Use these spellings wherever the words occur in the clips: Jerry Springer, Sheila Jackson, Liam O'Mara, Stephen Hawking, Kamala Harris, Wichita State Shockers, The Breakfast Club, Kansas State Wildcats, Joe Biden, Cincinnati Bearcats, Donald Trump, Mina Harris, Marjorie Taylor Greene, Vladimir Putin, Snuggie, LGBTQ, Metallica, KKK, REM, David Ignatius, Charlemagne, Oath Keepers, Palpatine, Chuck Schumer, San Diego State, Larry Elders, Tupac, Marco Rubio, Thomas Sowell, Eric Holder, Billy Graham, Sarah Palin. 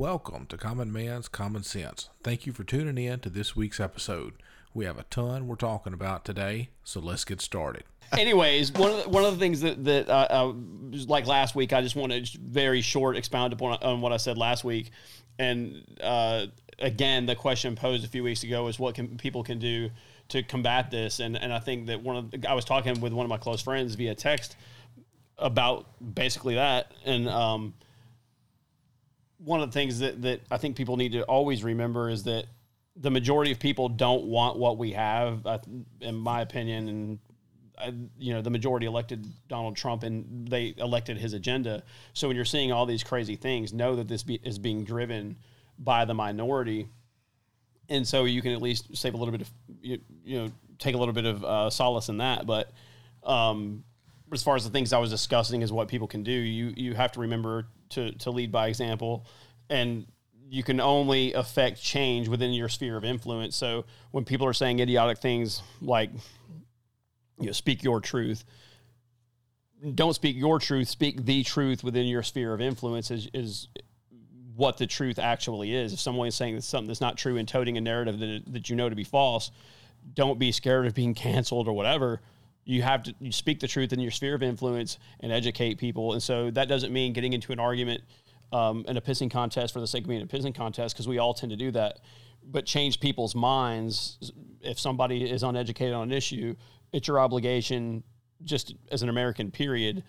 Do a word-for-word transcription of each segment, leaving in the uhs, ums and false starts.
Welcome to Common Man's Common Sense. Thank you for tuning in to this week's episode. We have a ton we're talking about today, so let's get started. Anyways, one of the, one of the things that, that uh, uh, like last week, I just want to very short expound upon on what I said last week. And uh, again, the question posed a few weeks ago is what can people can do to combat this. And and I think that one of the, I was talking with one of my close friends via text about basically that. And um, one of the things that, that I think people need to always remember is that the majority of people don't want what we have, uh, in my opinion. And, I, you know, the majority elected Donald Trump and they elected his agenda. So when you're seeing all these crazy things, know that this be, is being driven by the minority. And so you can at least save a little bit of, you, you know, take a little bit of uh, solace in that. But um, as far as the things I was discussing is what people can do, you you have to remember to to lead by example. And you can only affect change within your sphere of influence. So when people are saying idiotic things like, you know, speak your truth, don't speak your truth, speak the truth within your sphere of influence is, is what the truth actually is. If someone is saying something that's not true and toting a narrative that, that you know to be false, don't be scared of being canceled or whatever. You have to you speak the truth in your sphere of influence and educate people. And so that doesn't mean getting into an argument um, and a pissing contest for the sake of being a pissing contest, because we all tend to do that, but change people's minds. If somebody is uneducated on an issue, it's your obligation just as an American period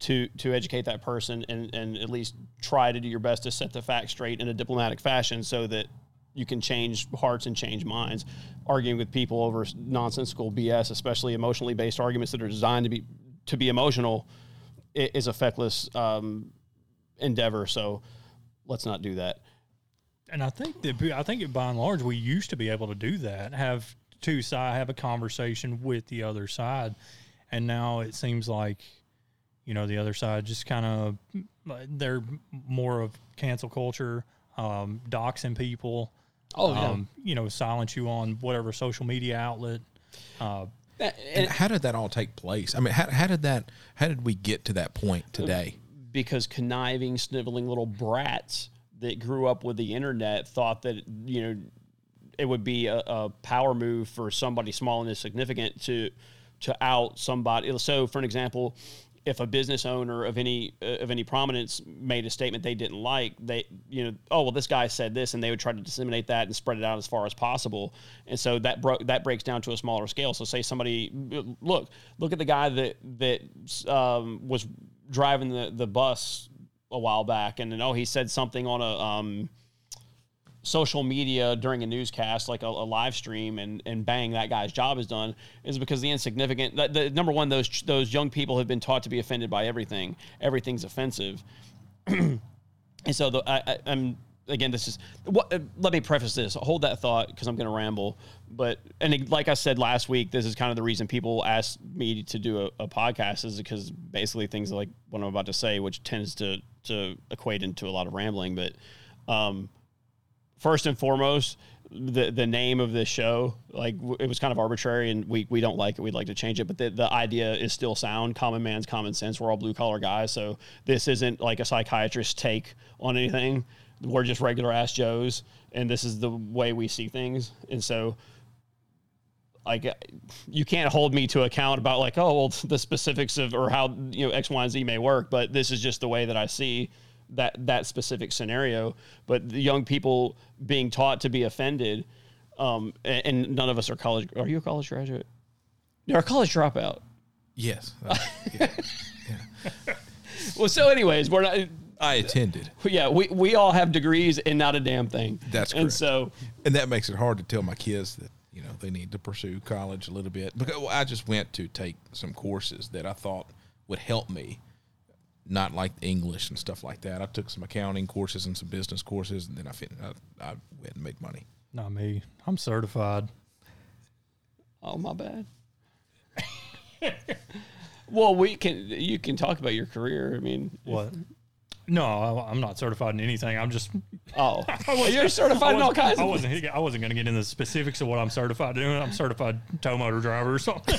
to, to educate that person and, and at least try to do your best to set the facts straight in a diplomatic fashion so that you can change hearts and change minds. Arguing with people over nonsensical B S, especially emotionally based arguments that are designed to be, to be emotional, is a feckless um, endeavor. So let's not do that. And I think that, I think that by and large, we used to be able to do that, have two side, have a conversation with the other side. And now it seems like, you know, the other side just kind of, they're more of cancel culture, um, doxing people. Oh, yeah. Um, you know, silence you on whatever social media outlet. Uh, and, and how did that all take place? I mean, how, how did that, how did we get to that point today? Because conniving, sniveling little brats that grew up with the internet thought that, you know, it would be a, a power move for somebody small and insignificant to, to out somebody. So for an example, if a business owner of any uh, of any prominence made a statement they didn't like, they, you know, oh, well, this guy said this, and they would try to disseminate that and spread it out as far as possible. And so that broke that breaks down to a smaller scale. So say somebody, look, look at the guy that that um, was driving the, the bus a while back, and then, oh, he said something on a um, social media during a newscast, like a, a live stream, and, and bang, that guy's job is done, is because the insignificant, the, the number one, those, those young people have been taught to be offended by everything. Everything's offensive. And so the, I, I, I'm, again, this is what, uh, let me preface this. Hold that thought, 'cause I'm going to ramble, but, and it, like I said last week, this is kind of the reason people asked me to do a, a podcast, is because basically things like what I'm about to say, which tends to, to equate into a lot of rambling, but, um, first and foremost, the the name of this show, like w- it was kind of arbitrary, and we we don't like it. We'd like to change it, but the, the idea is still sound. Common man's common sense. We're all blue collar guys, so this isn't like a psychiatrist's take on anything. We're just regular ass Joes, and this is the way we see things. And so, like, you can't hold me to account about like, oh, well, the specifics of or how, you know, X, Y, and Z may work, but this is just the way that I see that that specific scenario. But the young people being taught to be offended, um, and, and none of us are college. Are you a college graduate? You're a college dropout. Yes. Uh, yeah. Yeah. Well, so anyways, we're not. I attended. Yeah, we, we all have degrees and not a damn thing. That's correct. And so, and that makes it hard to tell my kids that, you know, they need to pursue college a little bit. Because, well, I just went to take some courses that I thought would help me. Not like English and stuff like that. I took some accounting courses and some business courses, and then I fit, I, I went and made money. Not me. I'm certified. Oh, my bad. Well, we can. You can talk about your career. I mean, what? If, no, I, I'm not certified in anything. I'm just. Oh, you're certified in all kinds. I wasn't. Of I wasn't going to get into the specifics of what I'm certified in. I'm certified tow motor driver or something.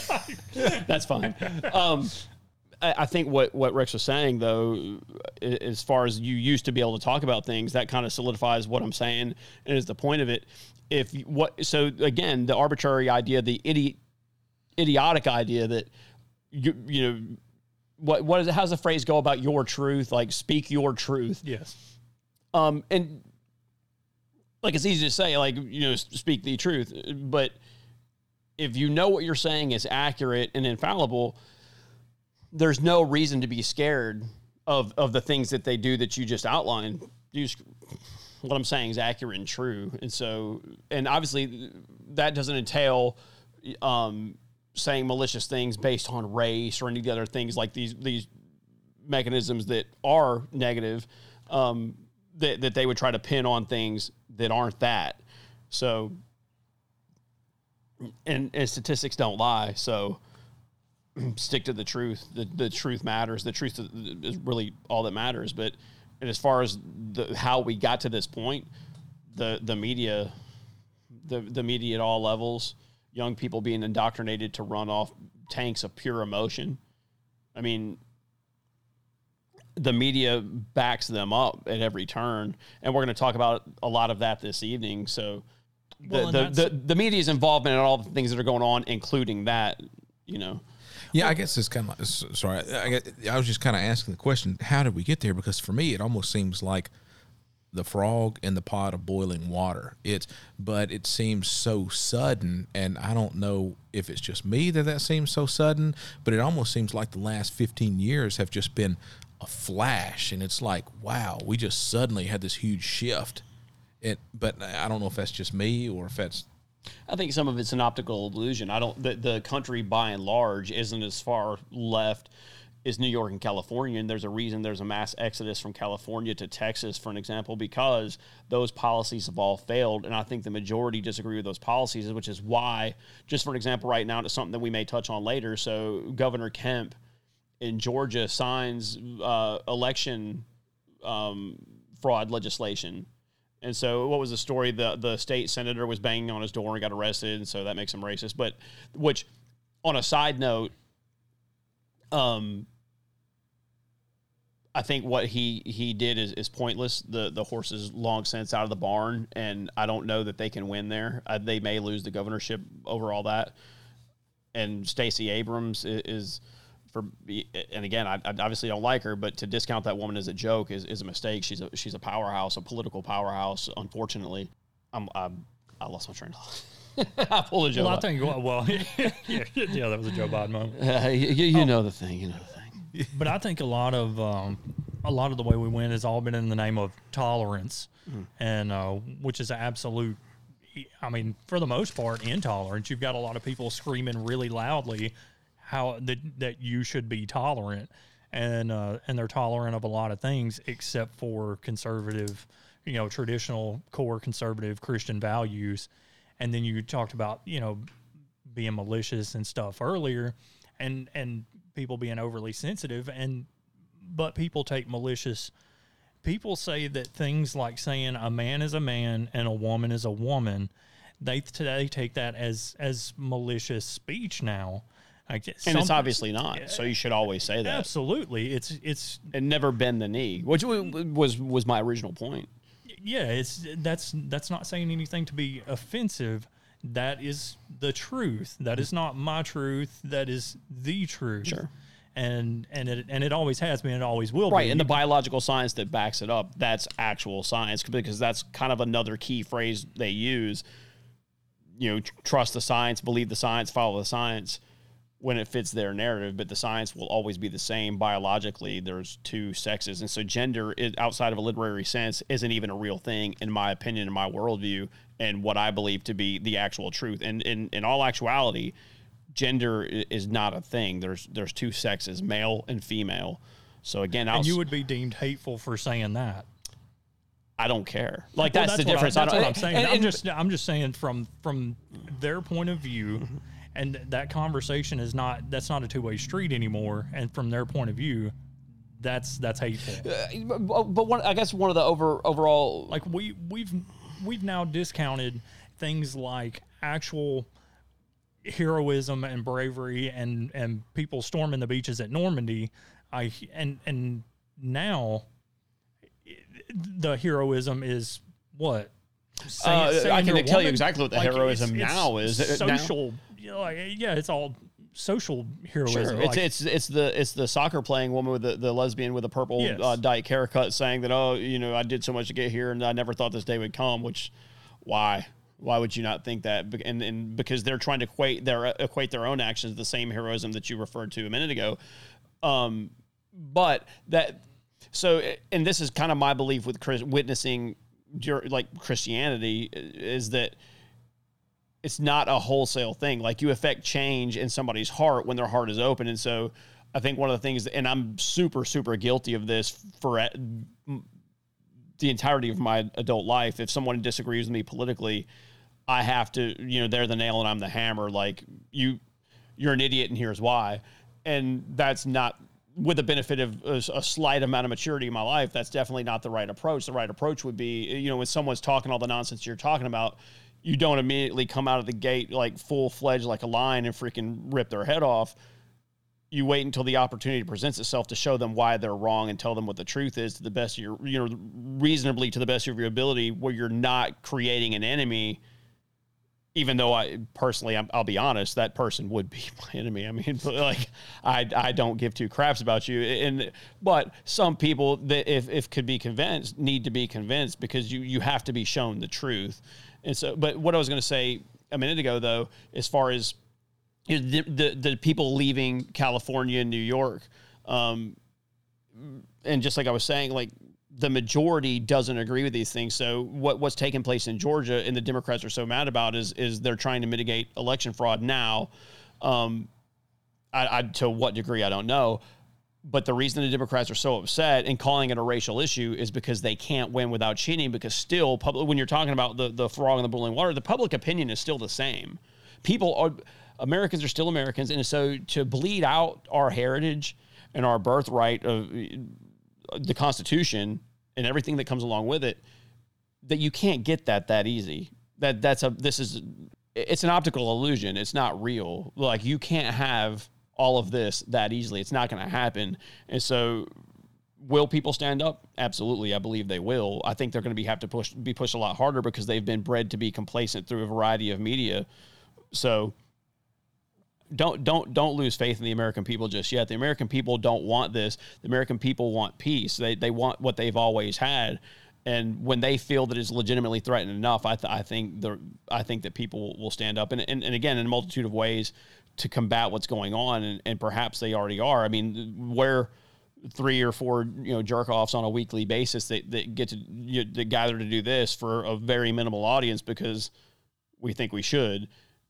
That's fine. Um, I think what, what Rex was saying, though, as far as you used to be able to talk about things, that kind of solidifies what I'm saying and is the point of it. If what so again, the arbitrary idea, the idi- idiotic idea that you you know what what is it, how's the phrase go about your truth? Like, speak your truth. Yes. Um and like, it's easy to say, like, you know, speak the truth, but if you know what you're saying is accurate and infallible, there's no reason to be scared of, of the things that they do that you just outlined. You just, what I'm saying is accurate and true. And so, and obviously that doesn't entail um, saying malicious things based on race or any of the other things like these, these mechanisms that are negative, um, that, that they would try to pin on things that aren't that. So, and, and statistics don't lie. So, stick to the truth. The, the truth matters. The truth is really all that matters. But and as far as the, how we got to this point, the, the media, the, the media at all levels, young people being indoctrinated to run off tanks of pure emotion. I mean, the media backs them up at every turn. And we're going to talk about a lot of that this evening. So the, well, the, the, the media's involvement in all the things that are going on, including that, you know. Yeah, I guess it's kind of like, sorry, I, guess, I was just kind of asking the question, how did we get there? Because for me, it almost seems like the frog in the pot of boiling water. It's, but it seems so sudden, and I don't know if it's just me that that seems so sudden, but it almost seems like the last fifteen years have just been a flash, and it's like, wow, we just suddenly had this huge shift. It, but I don't know if that's just me or if that's, I think some of it's an optical illusion. I don't. The, the country, by and large, isn't as far left as New York and California, and there's a reason there's a mass exodus from California to Texas, for an example, because those policies have all failed, and I think the majority disagree with those policies, which is why, just for an example right now, it's something that we may touch on later, so Governor Kemp in Georgia signs uh, election um, fraud legislation. And so what was the story? The the state senator was banging on his door and got arrested, and so that makes him racist. But which, on a side note, um, I think what he, he did is, is pointless. The the horse is long since out of the barn, and I don't know that they can win there. Uh, they may lose the governorship over all that. And Stacey Abrams is, is for, and again, I, I obviously don't like her, but to discount that woman as a joke is, is a mistake. She's a she's a powerhouse, a political powerhouse. Unfortunately, I'm, I'm I lost my train of thought. I pulled a Joe. Well, Biden. I think well, well yeah, yeah, that was a Joe Biden moment. Uh, you you oh. know the thing, you know the thing. But I think a lot of um, a lot of the way we win has all been in the name of tolerance, mm. and uh, which is an absolute. I mean, for the most part, intolerance. You've got a lot of people screaming really loudly how that that you should be tolerant, and uh, and they're tolerant of a lot of things except for conservative, you know, traditional core conservative Christian values. And then you talked about, you know, being malicious and stuff earlier, and and people being overly sensitive. And but people take malicious. People say that things like saying a man is a man and a woman is a woman, they today take that as as malicious speech now. Like, and it's obviously not, so you should always say that. Absolutely, it's it's and never bend the knee, which was was my original point. Yeah, it's that's that's not saying anything to be offensive. That is the truth. That is not my truth. That is the truth. Sure. And and it and it always has been. It always will be. Right, and the biological science that backs it up. That's actual science, because that's kind of another key phrase they use. You know, trust the science, believe the science, follow the science, when it fits their narrative, but the science will always be the same. Biologically, there's two sexes. And so gender, is, outside of a literary sense, isn't even a real thing, in my opinion, in my worldview, and what I believe to be the actual truth. And in, in all actuality, gender is not a thing. There's there's two sexes, male and female. So again, I'll, and you would be deemed hateful for saying that. I don't care. Like, well, that's, that's the difference. I, that's I what I'm saying. And, and, I'm, just, I'm just saying from from their point of view, and that conversation is not, that's not a two-way street anymore. And from their point of view, that's, that's hateful. Uh, but but one, I guess one of the over overall, like we, we've, we've now discounted things like actual heroism and bravery and, and people storming the beaches at Normandy. I and and now the heroism is what? Say, uh, say I can tell woman, you exactly what the like heroism it's, it's now is. Social, now? Like, yeah, it's all social heroism. Sure. Like, it's it's it's the it's the soccer playing woman with the, the lesbian with a purple yes. uh, dyke haircut saying that, oh, you know, I did so much to get here and I never thought this day would come. Which, why? Why would you not think that? And, and because they're trying to equate their equate their own actions to the same heroism that you referred to a minute ago. Um, but that so, and this is kind of my belief with Chris, witnessing like Christianity is that it's not a wholesale thing. Like you affect change in somebody's heart when their heart is open. And so, I think one of the things, and I'm super super guilty of this for the entirety of my adult life. If someone disagrees with me politically, I have to, you know, they're the nail and I'm the hammer. Like you, you're an idiot and here's why. And that's not, with the benefit of a slight amount of maturity in my life, that's definitely not the right approach. The right approach would be, you know, when someone's talking all the nonsense you're talking about, you don't immediately come out of the gate like full-fledged like a lion and freaking rip their head off. You wait until the opportunity presents itself to show them why they're wrong and tell them what the truth is to the best of your, you know, reasonably to the best of your ability, where you're not creating an enemy. Even though I personally, I'm, I'll be honest, that person would be my enemy. I mean, like I, I don't give two craps about you. And but some people that if if could be convinced need to be convinced because you you have to be shown the truth. And so, but what I was going to say a minute ago though, as far as The, the the people leaving California and New York, um, and just like I was saying, like the majority doesn't agree with these things. So what what's taking place in Georgia and the Democrats are so mad about is is they're trying to mitigate election fraud now. Um, I, I to what degree I don't know, but the reason the Democrats are so upset and calling it a racial issue is because they can't win without cheating. Because still, public when you're talking about the the frog in the boiling water, the public opinion is still the same. People are. Americans are still Americans, and so to bleed out our heritage and our birthright of the Constitution and everything that comes along with it, that you can't get that that easy. That that's a this is it's an optical illusion. It's not real. Like you can't have all of this that easily. It's not going to happen. And so, will people stand up? Absolutely, I believe they will. I think they're going to be have to push be pushed a lot harder because they've been bred to be complacent through a variety of media. So. Don't don't don't lose faith in the American people just yet. The American people don't want this. The American people want peace. They they want what they've always had, and when they feel that it's legitimately threatened enough, I th- I think the I think that people will stand up and, and and again in a multitude of ways to combat what's going on, and, and perhaps they already are. I mean, where three or four you know jerk offs on a weekly basis that that get to you know, that gather to do this for a very minimal audience because we think we should.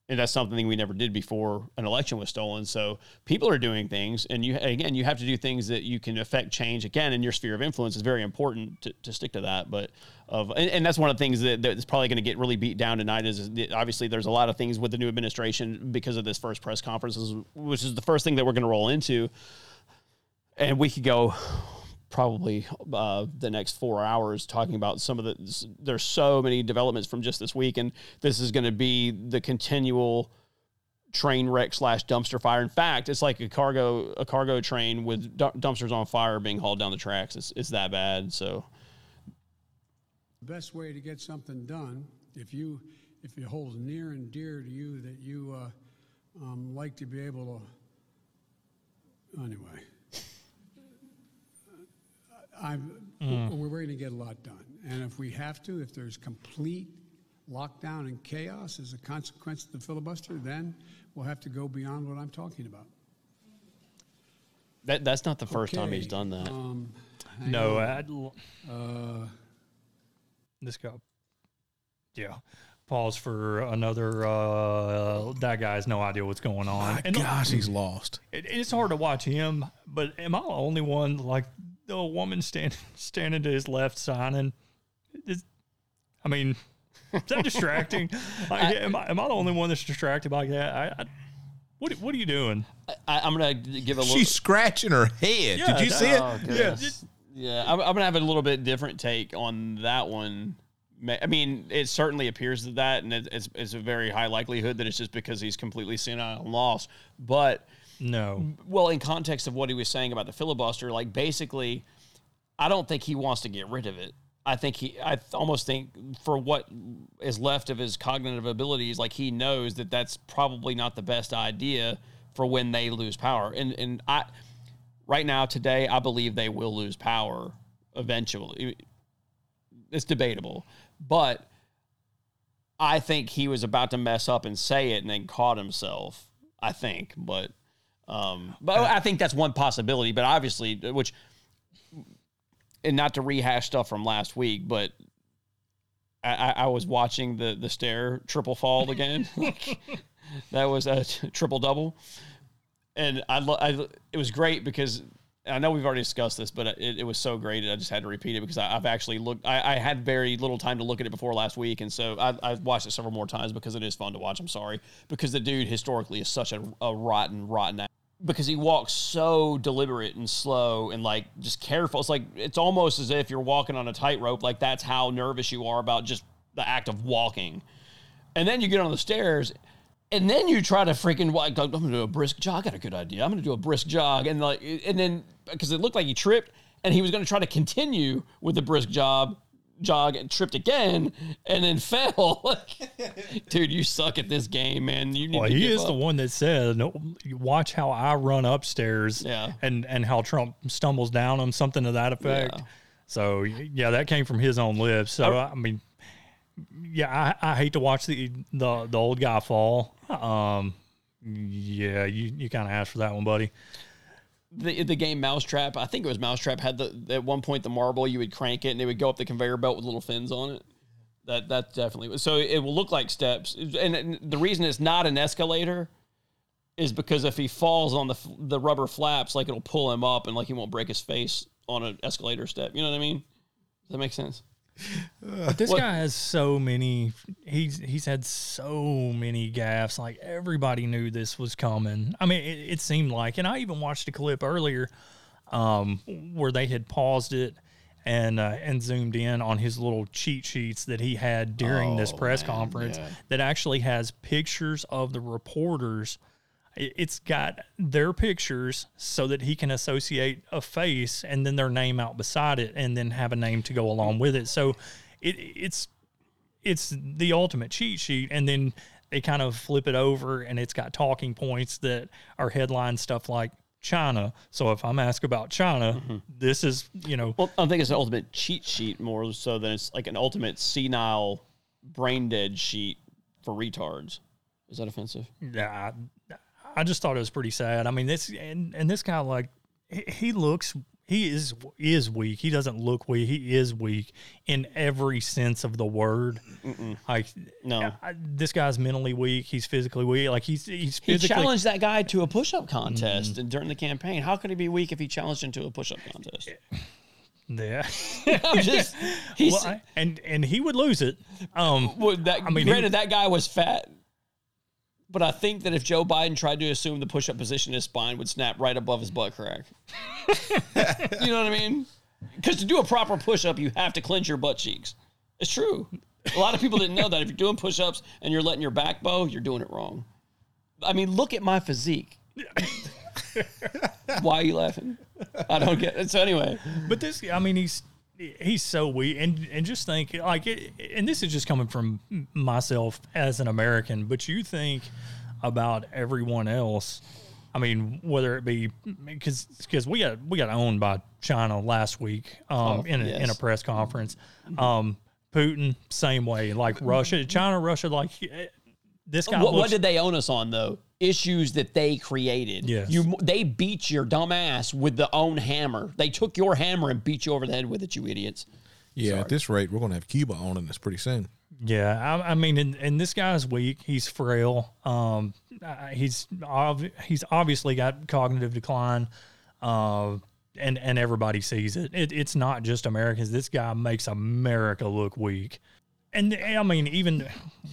And that's something we never did before an election was stolen. So people are doing things. And you again, you have to do things that you can affect change. Again, in your sphere of influence is very important to, to stick to that. But of and, and that's one of the things that, that's probably going to get really beat down tonight is, is that obviously there's a lot of things with the new administration because of this first press conference, which is the first thing that we're going to roll into. And we could go probably uh, the next four hours talking about some of the, there's so many developments from just this week, and this is going to be the continual train wreck slash dumpster fire. In fact, it's like a cargo, a cargo train with dumpsters on fire being hauled down the tracks. It's, it's that bad. So the best way to get something done, if you, if it holds near and dear to you that you uh, um, like to be able to, anyway, I'm, mm. we're going to get a lot done. And if we have to, if there's complete lockdown and chaos as a consequence of the filibuster, then we'll have to go beyond what I'm talking about. That That's not the first okay. time he's done that. Um, no. I'd l- uh, this guy. Yeah. Pause for another. Uh, that guy's no idea what's going on. My and gosh, the, he's lost. It, it's hard to watch him, but am I the only one like – a woman standing standing to his left signing. Is, I mean, is that distracting? Like, I, am, I, am I the only one that's distracted by that? I, I, what What are you doing? I, I'm going to give a little... She's scratching her head. Yeah, Did you that, see it? Oh, yeah, yeah I'm, I'm going to have a little bit different take on that one I mean, it certainly appears that, that and it, it's, it's a very high likelihood that it's just because he's completely senile and lost. But no, well, in context of what he was saying about the filibuster, like basically, I don't think he wants to get rid of it. I think he, I almost think for what is left of his cognitive abilities, like he knows that that's probably not the best idea for when they lose power. And and I, right now today, I believe they will lose power eventually. It's debatable, but I think he was about to mess up and say it and then caught himself, I think. But, um, but I think that's one possibility, but obviously, which, and not to rehash stuff from last week, but I, I was watching the, the stair triple fall again. That was a t- triple double. And I, lo- I, it was great because I know we've already discussed this, but it, it was so great that I just had to repeat it because I, I've actually looked, I, I had very little time to look at it before last week. And so I, I've watched it several more times because it is fun to watch. I'm sorry. Because the dude historically is such a, a rotten, rotten ass. Because he walks so deliberate and slow and like just careful. It's like, it's almost as if you're walking on a tightrope. Like that's how nervous you are about just the act of walking. And then you get on the stairs and then you try to freaking like, I'm going to do a brisk jog. I got a good idea. I'm going to do a brisk jog. And like, and then because it looked like he tripped and he was going to try to continue with the brisk jog, jog and tripped again and then fell. Dude, you suck at this game, man. You need well, to he is up. The one that said, no, watch how I run upstairs yeah. and, and how Trump stumbles down on something to that effect. Yeah. So, yeah, that came from his own lips. So, I, I mean, yeah, I, I hate to watch the, the, the old guy fall. Um, yeah, you, you kind of asked for that one, buddy. The the game Mousetrap, I think it was Mousetrap, had the at one point the marble, you would crank it, and it would go up the conveyor belt with little fins on it. That that definitely was. So it will look like steps. And, and the reason it's not an escalator is because if he falls on the the rubber flaps, like it'll pull him up and like he won't break his face on an escalator step. You know what I mean? Does that make sense? But this what? guy has so many he's he's had so many gaffes. Like everybody knew this was coming. I mean it, it seemed like, and I even watched a clip earlier um where they had paused it and uh, and zoomed in on his little cheat sheets that he had during oh, this press man, conference yeah. that actually has pictures of the reporters. It's got their pictures so that he can associate a face and then their name out beside it and then have a name to go along with it. So it, it's it's the ultimate cheat sheet. And then they kind of flip it over and it's got talking points that are headline stuff like China. So if I'm asked about China, mm-hmm. this is, you know. Well, I think it's an ultimate cheat sheet more so than it's like an ultimate senile brain dead sheet for retards. Is that offensive? Yeah. I just thought it was pretty sad. I mean, this and, and this guy, like, he, he looks, he is is weak. He doesn't look weak. He is weak in every sense of the word. Mm-mm. Like, no, I, this guy's mentally weak. He's physically weak. Like, he's he's physically, he challenged that guy to a push-up contest mm-hmm. during the campaign. How could he be weak if he challenged him to a push-up contest? Yeah, I'm just he's well, I, and and he would lose it. Um, well, that, I mean, granted, he, that guy was fat. But I think that if Joe Biden tried to assume the push-up position, his spine would snap right above his butt crack. You know what I mean? Because to do a proper push-up, you have to clench your butt cheeks. It's true. A lot of people didn't know that. If you're doing push-ups and you're letting your back bow, you're doing it wrong. I mean, look at my physique. Why are you laughing? I don't get it. So anyway. But this, I mean, he's... He's so weak, and and just think like, it, and this is just coming from myself as an American. But you think about everyone else. I mean, whether it be because because we got we got owned by China last week um, oh, in a, yes. in a press conference. Um, Putin, same way, like Russia, China, Russia, like this guy. What, looks, what did they own us on though? Issues that they created. Yes. You, they beat your dumb ass with their own hammer. They took your hammer and beat you over the head with it, you idiots. Yeah, Sorry. At this rate, we're going to have Cuba owning this pretty soon. Yeah, I, I mean, and, and this guy's weak. He's frail. Um, he's ob- he's obviously got cognitive decline, uh, and and everybody sees it. it. It's not just Americans. This guy makes America look weak. And I mean, even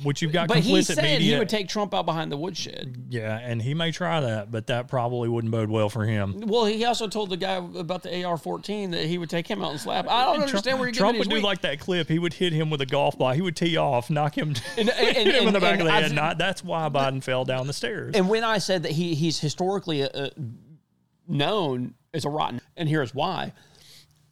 what you've got, but he said media, he would take Trump out behind the woodshed. Yeah, and he may try that, but that probably wouldn't bode well for him. Well, he also told the guy about the A R fourteen that he would take him out and slap. I don't and understand Trump, where you're Trump getting would do week. Like that clip. He would hit him with a golf ball. He would tee off, knock him, and, and, hit and, him and, in the back of the head. Not, that's why Biden the, fell down the stairs. And when I said that he he's historically uh, known as a rotten, and here's why,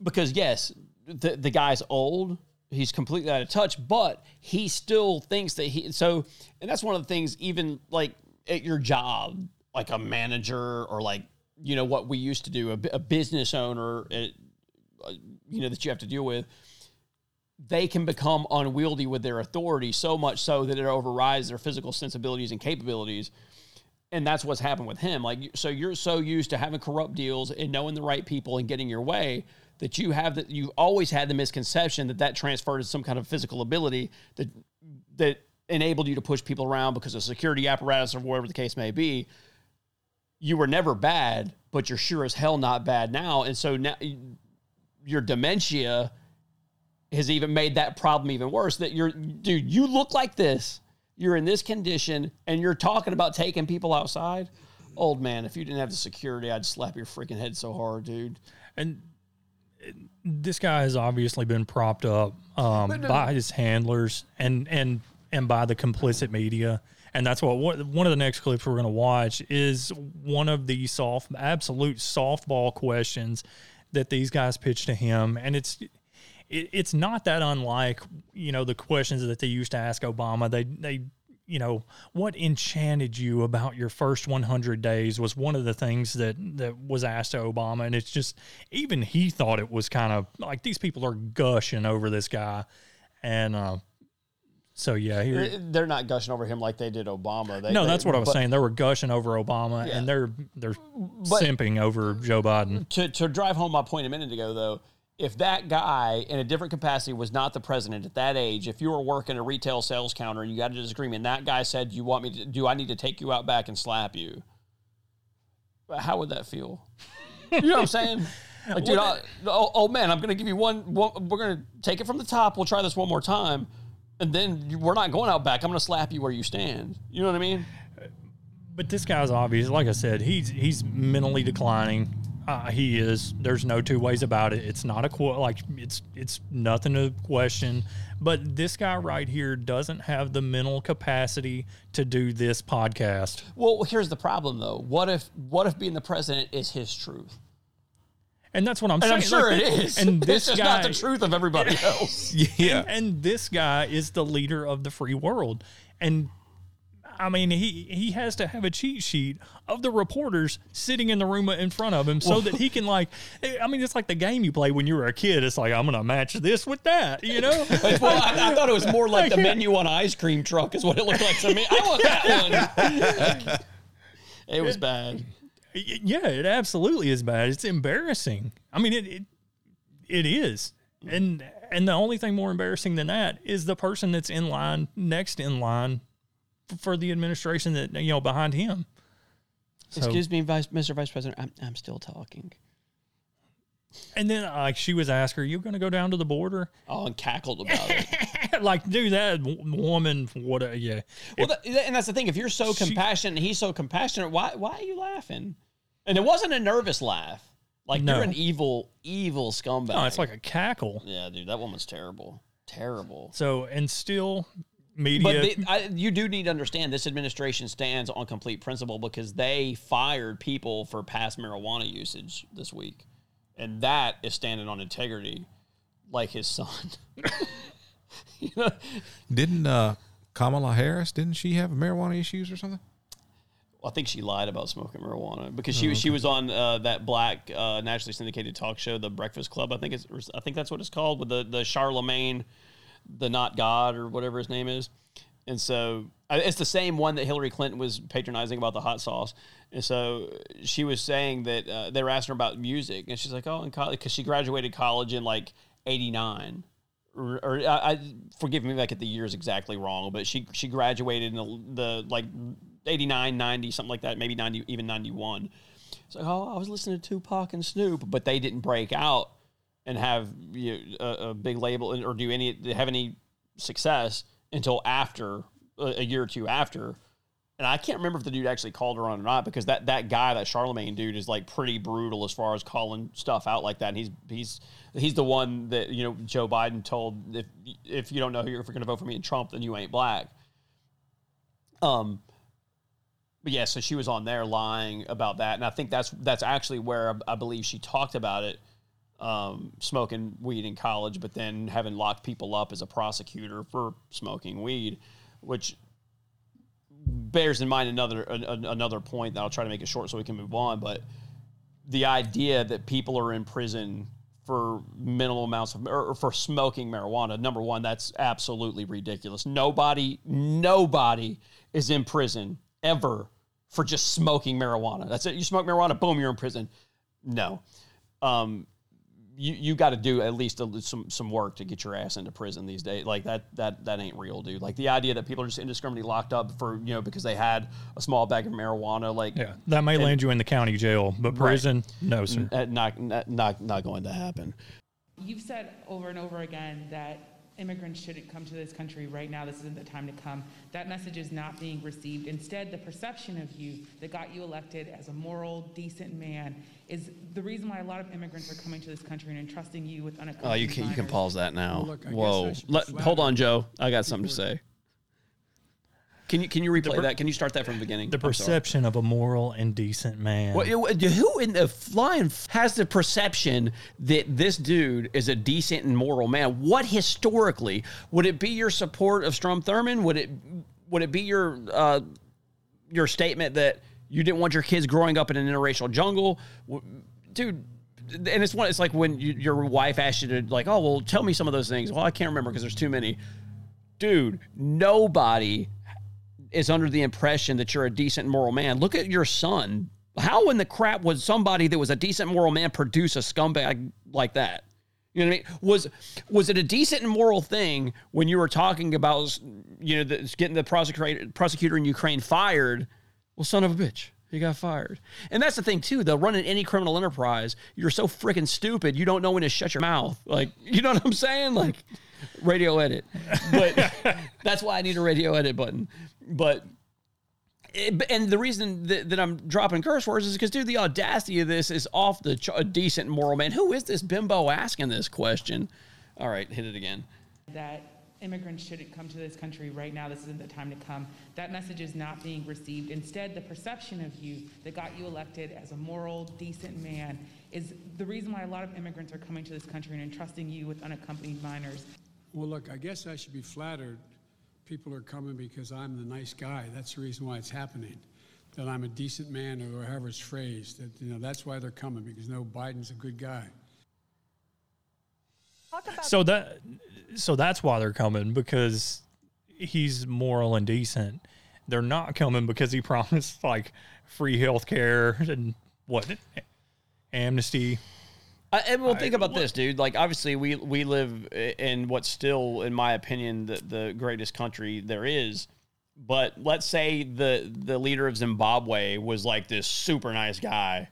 because yes, the the guy's old. He's completely out of touch, but he still thinks that he, so, and that's one of the things, even like at your job, like a manager or like, you know, what we used to do, a, a business owner, it, you know, that you have to deal with, they can become unwieldy with their authority so much so that it overrides their physical sensibilities and capabilities. And that's what's happened with him. Like, so you're so used to having corrupt deals and knowing the right people and getting your way that you have that you always had the misconception that that transferred to some kind of physical ability that that enabled you to push people around because of security apparatus or whatever the case may be. You were never bad, but you're sure as hell not bad now. And so now your dementia has even made that problem even worse. That you're, dude, you look like this, you're in this condition, and you're talking about taking people outside. Old man, if you didn't have the security, I'd slap your freaking head so hard, dude. And this guy has obviously been propped up um, no, no, by no. his handlers and, and and by the complicit media. And that's what, what one of the next clips we're going to watch is one of the soft, absolute softball questions that these guys pitch to him. And it's it, it's not that unlike, you know, the questions that they used to ask Obama. They they you know, what enchanted you about your first one hundred days was one of the things that, that was asked to Obama. And it's just, even he thought it was kind of like, these people are gushing over this guy. And uh, so, yeah. Here, they're not gushing over him like they did Obama. They, no, they, that's what I was but, saying. They were gushing over Obama, yeah. and they're they're but simping over Joe Biden. To, to drive home my point a minute ago, though, if that guy in a different capacity was not the president at that age, if you were working a retail sales counter and you got a disagreement, that guy said, "You want me to? Do I need to take you out back and slap you?" But how would that feel? You know what I'm saying? Like, dude, I, oh, oh man, I'm going to give you one, one. We're going to take it from the top. We'll try this one more time, and then we're not going out back. I'm going to slap you where you stand. You know what I mean? But this guy's obvious. Like I said, he's he's mentally declining. Uh, he is. There's no two ways about it. It's not a qu- like it's it's nothing to question. But this guy right here doesn't have the mental capacity to do this podcast. Well, here's the problem though. What if what if being the president is his truth? And that's what I'm and saying. I'm sure like, it is. And this it's just guy, not the truth of everybody else. Yeah. And, and this guy is the leader of the free world. And I mean, he, he has to have a cheat sheet of the reporters sitting in the room in front of him so well, that he can, like, I mean, it's like the game you play when you were a kid. It's like, I'm going to match this with that, you know? Well, I, I thought it was more like the menu on an ice cream truck is what it looked like to me. I want that one. It was bad. Yeah, it absolutely is bad. It's embarrassing. I mean, it it, it is. And, and the only thing more embarrassing than that is the person that's in line, next in line, for the administration that, you know, behind him. So, excuse me, Vice, Mister Vice President, I'm I'm still talking. And then, like, uh, she was asked her, "You going to go down to the border?" Oh, and cackled about it. Like, dude, that woman, what? A, yeah. Well, if, the, and that's the thing. If you're so she, compassionate, and he's so compassionate. Why? Why are you laughing? And it wasn't a nervous laugh. Like no. You're an evil, evil scumbag. No, it's like a cackle. Yeah, dude, that woman's terrible, terrible. So, and still. Media. But they, I, you do need to understand this administration stands on complete principle because they fired people for past marijuana usage this week. And that is standing on integrity, like his son. You know? Didn't uh, Kamala Harris, didn't she have marijuana issues or something? Well, I think she lied about smoking marijuana because she, oh, okay. she was on uh, that black uh, nationally syndicated talk show, The Breakfast Club. I think it's, I think that's what it's called, with the, the Charlemagne... the not God or whatever his name is. And so it's the same one that Hillary Clinton was patronizing about the hot sauce. And so she was saying that uh, they were asking her about music and she's like, oh, in college, cause she graduated college in like eighty-nine or, or I, I forgive me, like at the years exactly wrong, but she, she graduated in the, the like eighty-nine, ninety, something like that. Maybe ninety, even ninety-one. It's like, oh, I was listening to Tupac and Snoop, but they didn't break out and have you know, a, a big label or do any have any success until after, a year or two after. And I can't remember if the dude actually called her on or not, because that, that guy, that Charlemagne dude, is like pretty brutal as far as calling stuff out like that. And he's he's he's the one that, you know, Joe Biden told, if if you don't know who you're, if you're going to vote for me and Trump, then you ain't black. Um, but yeah, so she was on there lying about that, and I think that's that's actually where I, I believe she talked about it, um, smoking weed in college, but then having locked people up as a prosecutor for smoking weed, which bears in mind another another point that I'll try to make it short so we can move on. But the idea that people are in prison for minimal amounts of, or for smoking marijuana, number one, that's absolutely ridiculous. Nobody, nobody is in prison ever for just smoking marijuana. That's it. You smoke marijuana, boom, you're in prison. No, um, you you got to do at least a, some some work to get your ass into prison these days. Like that that that ain't real, dude. Like the idea that people are just indiscriminately locked up for, you know, because they had a small bag of marijuana. Like, yeah, that may and, land you in the county jail, but prison, right. No, sir, not not not going to happen. You've said over and over again that immigrants shouldn't come to this country right now. This isn't the time to come. That message is not being received. Instead, the perception of you that got you elected as a moral, decent man is the reason why a lot of immigrants are coming to this country and entrusting you with unaccompanied. Oh, you can, you can pause that now. Well, look, whoa. Let, hold on, Joe. I got something to say. Can you can you replay per- that? Can you start that from the beginning? The perception of a moral and decent man. Well, who in the flying f- has the perception that this dude is a decent and moral man? What historically would it be? Your support of Strom Thurmond? Would it would it be your uh, your statement that you didn't want your kids growing up in an interracial jungle, dude? And it's one. It's like when you, your wife asked you to, like, oh, well, tell me some of those things. Well, I can't remember because there's too many. Dude, nobody is under the impression that you're a decent moral man. Look at your son. How in the crap was somebody that was a decent moral man produce a scumbag like that? You know what I mean? Was was it a decent and moral thing when you were talking about, you know, the, getting the prosecutor prosecutor in Ukraine fired? Well, son of a bitch, he got fired. And that's the thing too. They'll run in any criminal enterprise. You're so freaking stupid. You don't know when to shut your mouth. Like, you know what I'm saying? Like, radio edit. But that's why I need a radio edit button. But, it, and the reason that, that I'm dropping curse words is because, dude, the audacity of this is off the ch- a decent moral man. Who is this bimbo asking this question? All right, hit it again. That immigrants shouldn't come to this country right now. This isn't the time to come. That message is not being received. Instead, the perception of you that got you elected as a moral, decent man is the reason why a lot of immigrants are coming to this country and entrusting you with unaccompanied minors. Well, look, I guess I should be flattered. People are coming because I'm the nice guy. That's the reason why it's happening, that I'm a decent man, or however it's phrased. That, you know, that's why they're coming, because no, Biden's a good guy. So that, so that's why they're coming, because he's moral and decent. They're not coming because he promised, like, free health care and what, amnesty. I, and we'll think about this, dude. Like, obviously, we we live in what's still, in my opinion, the, the greatest country there is. But let's say the, the leader of Zimbabwe was, like, this super nice guy.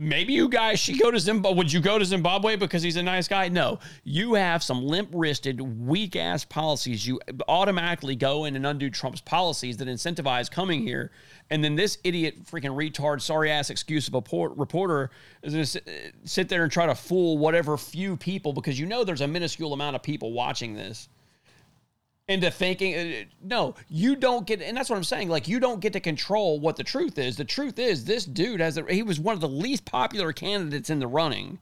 Maybe you guys should go to Zimbabwe. Would you go to Zimbabwe because he's a nice guy? No. You have some limp-wristed, weak-ass policies. You automatically go in and undo Trump's policies that incentivize coming here. And then this idiot, freaking retard, sorry-ass excuse of a por- reporter is going to sit there and try to fool whatever few people, because you know there's a minuscule amount of people watching this, into thinking, no, you don't get, and that's what I'm saying, like, you don't get to control what the truth is. The truth is, this dude, has a, he was one of the least popular candidates in the running.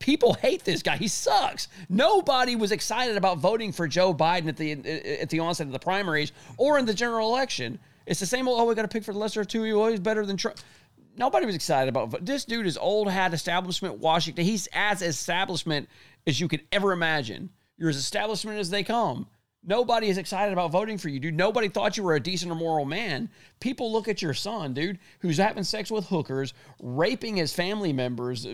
People hate this guy. He sucks. Nobody was excited about voting for Joe Biden at the at the onset of the primaries or in the general election. It's the same old, oh, we got to pick for the lesser of two evils, he's better than Trump. Nobody was excited about voting. This dude is old hat establishment Washington. He's as establishment as you could ever imagine. You're as establishment as they come. Nobody is excited about voting for you, dude. Nobody thought you were a decent or moral man. People look at your son, dude, who's having sex with hookers, raping his family members,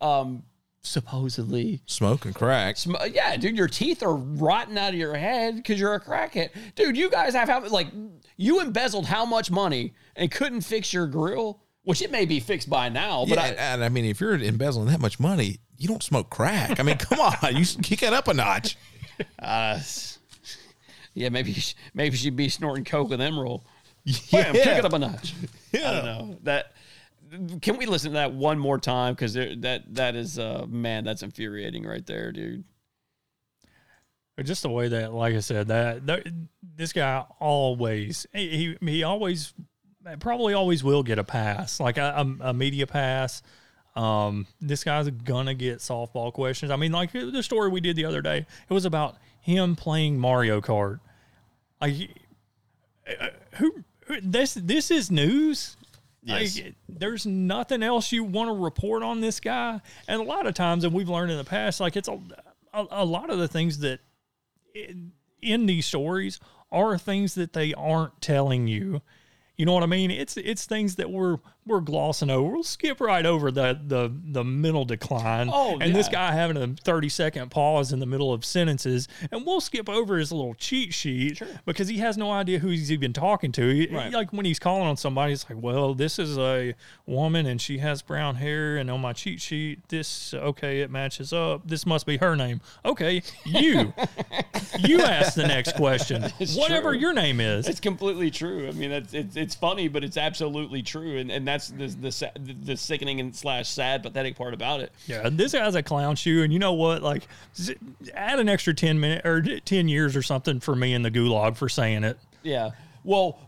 um, supposedly. Smoking crack. Sm- yeah, dude, your teeth are rotting out of your head because you're a crackhead. Dude, you guys have, how, like, you embezzled how much money and couldn't fix your grill? Which it may be fixed by now, but yeah, I, and I mean, if you're embezzling that much money, you don't smoke crack. I mean, come on, you kick it up a notch. Uh, yeah, maybe maybe she'd be snorting coke with Emerald. Yeah, Bam, kick it up a notch. Yeah. I don't know that. Can we listen to that one more time? Because that that is, uh, man, that's infuriating right there, dude. Just the way that, like I said, that, that this guy always he he always probably always will get a pass, like a, a, a media pass. Um, this guy's gonna get softball questions. I mean, like the story we did the other day, it was about him playing Mario Kart. Like, who, who this this is news. Yes. Like, there's nothing else you want to report on this guy. And a lot of times, and we've learned in the past, like it's a, a, a lot of the things that in these stories are things that they aren't telling you. You know what I mean? It's it's things that we're we're glossing over. We'll skip right over the the, the mental decline. Oh, and yeah. This guy having a thirty-second pause in the middle of sentences, and we'll skip over his little cheat sheet sure. because he has no idea who he's even talking to. He, right. he, like when he's calling on somebody, it's like, well, this is a woman, and she has brown hair, and on my cheat sheet, this, okay, it matches up. This must be her name. Okay, you. You ask the next question. It's whatever true. Your name is. It's completely true. I mean, it's, it's, it's funny, but it's absolutely true, and, and that's the, the the sickening and slash sad, pathetic part about it. Yeah, this guy's a clown shoe, and you know what? Like, add an extra ten minute or ten years or something for me in the gulag for saying it. Yeah. Well,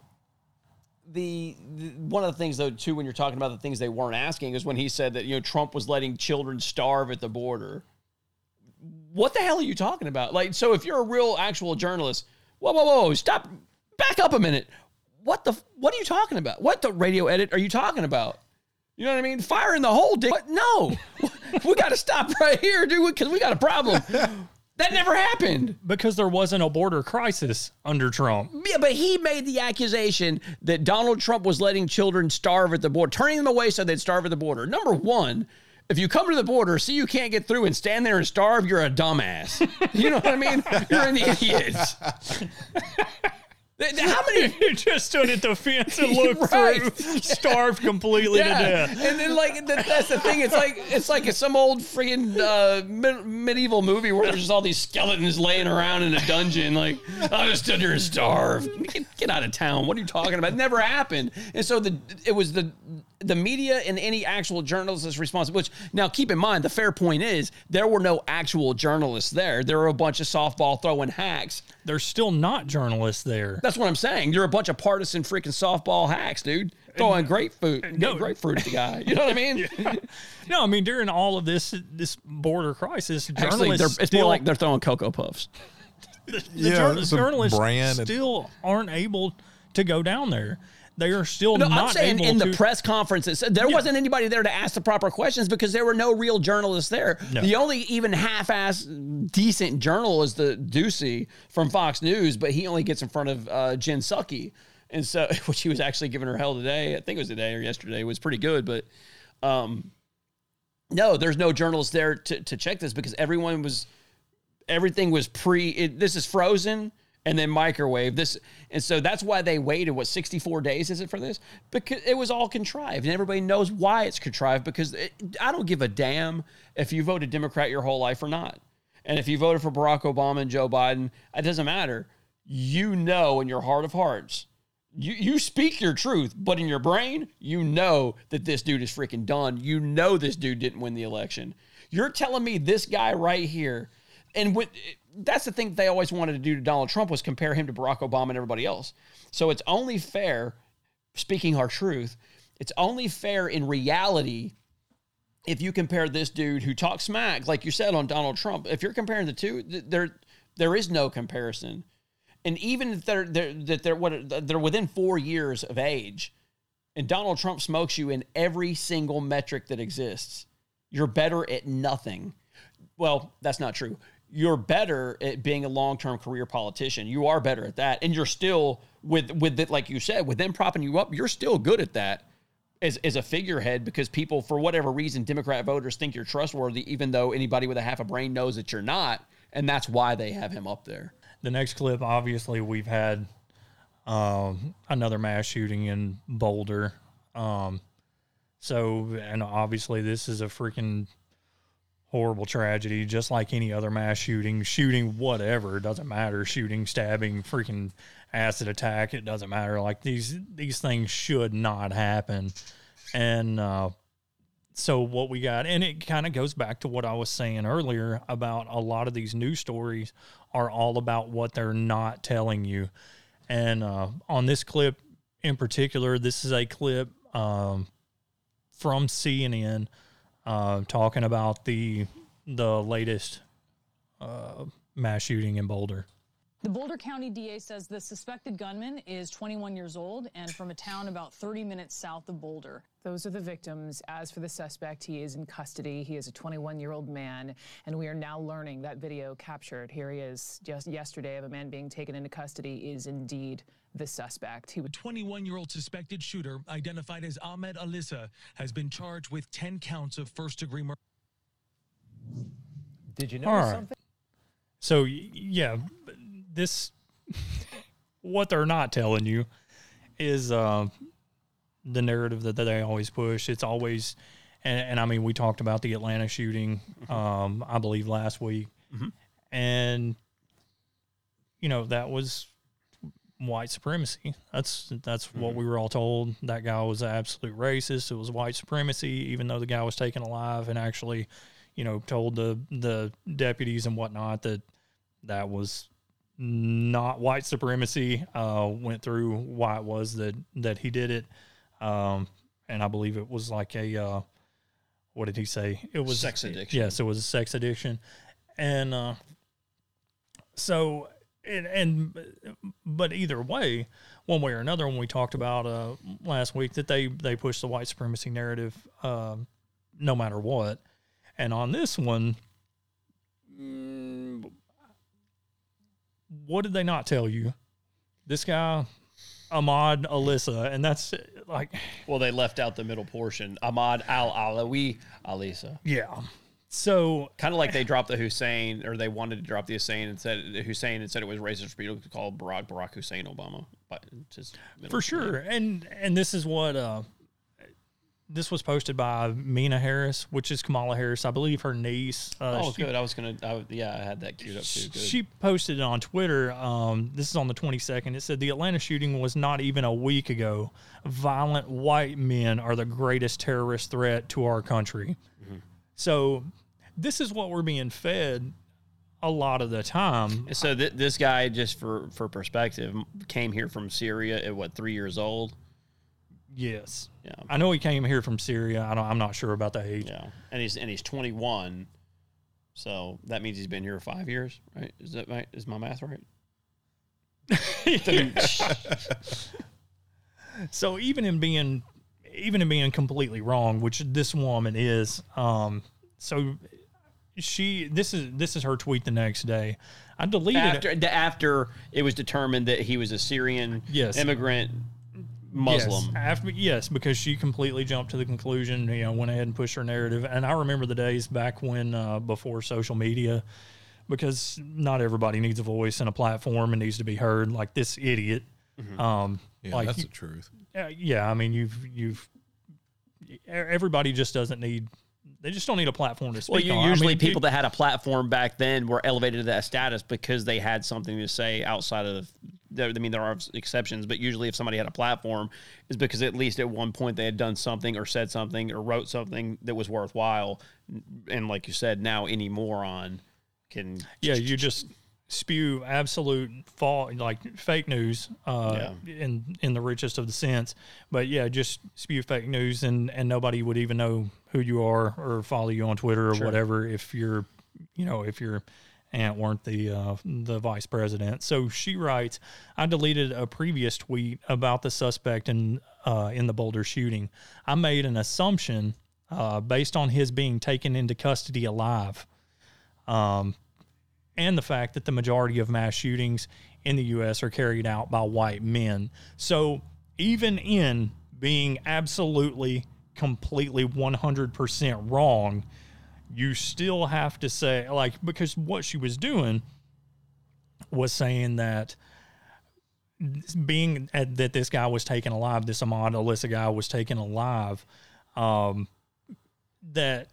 the, the one of the things though too, when you're talking about the things they weren't asking, is when he said that you know Trump was letting children starve at the border. What the hell are you talking about? Like, so if you're a real, actual journalist, whoa, whoa, whoa, stop, back up a minute. What the, what are you talking about? What the radio edit are you talking about? You know what I mean? Fire in the hole, dick. What? No, we got to stop right here, dude, because we got a problem. That never happened. Because there wasn't a border crisis under Trump. Yeah, but he made the accusation that Donald Trump was letting children starve at the border, turning them away so they'd starve at the border. Number one, if you come to the border, see you can't get through and stand there and starve, you're a dumbass. You know what I mean? You're an idiot. How many? You just stood at the fence and looked right. through, starved completely yeah. to death. And then, like, that's the thing. It's like it's like some old friggin' uh, med- medieval movie where there's just all these skeletons laying around in a dungeon. Like, I just stood here and starved. Get, get out of town. What are you talking about? It never happened. And so the it was the the media and any actual journalist's responsible. Which now, keep in mind, the fair point is there were no actual journalists there. There were a bunch of softball throwing hacks. There's still not journalists there. That's what I'm saying. You're a bunch of partisan freaking softball hacks, dude. Throwing grapefruit, no grapefruit at the guy. You know what I mean? Yeah. No, I mean during all of this this border crisis, journalists actually, it's still, more like they're throwing Cocoa Puffs. The, the yeah, journal, journalists brand still aren't able to go down there. They are still no, not I'm saying able in the to, press conferences, there yeah. wasn't anybody there to ask the proper questions because there were no real journalists there. No. The only even half-assed decent journal is the Doocy from Fox News, but he only gets in front of uh, Jen Psaki, and so which he was actually giving her hell today. I think it was today or yesterday. It was pretty good, but um, no, there's no journalists there to, to check this because everyone was everything was pre. It, this is frozen. And then microwave this. And so that's why they waited, what, sixty-four days is it for this? Because it was all contrived. And everybody knows why it's contrived because it, I don't give a damn if you voted Democrat your whole life or not. And if you voted for Barack Obama and Joe Biden, it doesn't matter. You know in your heart of hearts, you, you speak your truth, but in your brain, you know that this dude is freaking done. You know this dude didn't win the election. You're telling me this guy right here, and when... That's the thing they always wanted to do to Donald Trump was compare him to Barack Obama and everybody else. So it's only fair, speaking our truth, it's only fair in reality if you compare this dude who talks smack, like you said, on Donald Trump. If you're comparing the two, there there is no comparison. And even if they're, they're, that they're, what, they're within four years of age, and Donald Trump smokes you in every single metric that exists, you're better at nothing. Well, that's not true. You're better at being a long-term career politician. You are better at that. And you're still, with with it, like you said, with them propping you up, you're still good at that as, as a figurehead because people, for whatever reason, Democrat voters think you're trustworthy, even though anybody with a half a brain knows that you're not, and that's why they have him up there. The next clip, obviously, we've had um, another mass shooting in Boulder. Um, so, and obviously, this is a freaking... horrible tragedy, just like any other mass shooting, shooting whatever, it doesn't matter, shooting, stabbing, freaking acid attack, it doesn't matter. Like, these these things should not happen. And uh, so what we got, and it kind of goes back to what I was saying earlier about a lot of these news stories are all about what they're not telling you. And uh, on this clip in particular, this is a clip um, from C N N uh, talking about the the latest uh, mass shooting in Boulder. The Boulder County D A says the suspected gunman is twenty-one years old and from a town about thirty minutes south of Boulder. Those are the victims. As for the suspect, he is in custody. He is a twenty-one-year-old man, and we are now learning that video captured. Here he is just yesterday of a man being taken into custody is indeed the suspect. He would- twenty-one-year-old suspected shooter, identified as Ahmad Alissa, has been charged with ten counts of first-degree murder. Did you know right. something? So, yeah... This, what they're not telling you is uh, the narrative that, that they always push. It's always, and, and I mean, we talked about the Atlanta shooting, um, I believe, last week. Mm-hmm. And, you know, that was white supremacy. That's that's mm-hmm. what we were all told. That guy was an absolute racist. It was white supremacy, even though the guy was taken alive and actually, you know, told the, the deputies and whatnot that that was... not white supremacy, uh, went through why it was that, that he did it. Um, and I believe it was like a, uh, what did he say? It was sex addiction. Yes. It was a sex addiction. And, uh, so, and, and, but either way, one way or another, when we talked about, uh, last week that they, they pushed the white supremacy narrative, um, no matter what. And on this one, mm, what did they not tell you? This guy, Ahmad Alissa, and that's like... Well, they left out the middle portion. Ahmad Al-Alawi Alissa. Yeah. So... Kind of like they dropped the Hussein, or they wanted to drop the Hussein and said Hussein and said it was racist for people to call Barack, Barack Hussein Obama. But just for sure. And and this is what... Uh, this was posted by Mina Harris, which is Kamala Harris, I believe her niece. Uh, oh, she, good. I was going to, yeah, I had that queued up too. Good. She posted it on Twitter. Um, this is on the twenty-second. It said, the Atlanta shooting was not even a week ago. Violent white men are the greatest terrorist threat to our country. Mm-hmm. So this is what we're being fed a lot of the time. So th- this guy, just for, for perspective, came here from Syria at, what, three years old? Yes. Yeah. I know he came here from Syria. I don't, I'm not sure about the age. Yeah. And he's and he's twenty-one, so that means he's been here five years, right? Is that my, is my math right? So even in being even in being completely wrong, which this woman is, um, so she this is this is her tweet the next day. I deleted after, it after it was determined that he was a Syrian yes. immigrant. Muslim. Yes, after, yes, because she completely jumped to the conclusion, you know, went ahead and pushed her narrative. And I remember the days back when, uh, before social media, because not everybody needs a voice and a platform and needs to be heard like this idiot. Mm-hmm. Um, yeah, like, that's the truth. Uh, yeah, I mean, you've, you've, everybody just doesn't need, they just don't need a platform to speak well, you, on. Usually I mean, people it, that had a platform back then were elevated to that status because they had something to say outside of the, I mean, there are exceptions, but usually if somebody had a platform, it's because at least at one point they had done something or said something or wrote something that was worthwhile. And like you said, now any moron can... Yeah, you just spew absolute false, like fake news uh, yeah. in, in the richest of the sense. But yeah, just spew fake news and, and nobody would even know who you are or follow you on Twitter or sure. whatever if you're, you know, if you're... and weren't the uh, the vice president. So she writes, I deleted a previous tweet about the suspect in, uh, in the Boulder shooting. I made an assumption uh, based on his being taken into custody alive um, and the fact that the majority of mass shootings in the U S are carried out by white men. So even in being absolutely, completely one hundred percent wrong, you still have to say, like, because what she was doing was saying that being at, that this guy was taken alive, this Ahmad Alissa guy was taken alive, um, that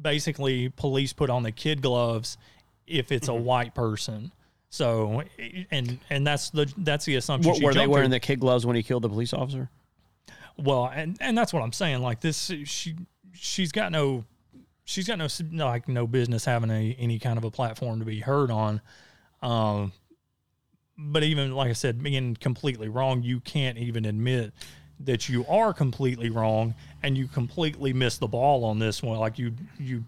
basically police put on the kid gloves if it's mm-hmm. a white person. So, and and that's the that's the assumption. What, were they wearing to. the kid gloves when he killed the police officer? Well, and, and that's what I'm saying. Like this, she she's got no she's got no like no business having a, any kind of a platform to be heard on. Um, but even like I said, being completely wrong, you can't even admit that you are completely wrong and you completely missed the ball on this one. Like you you.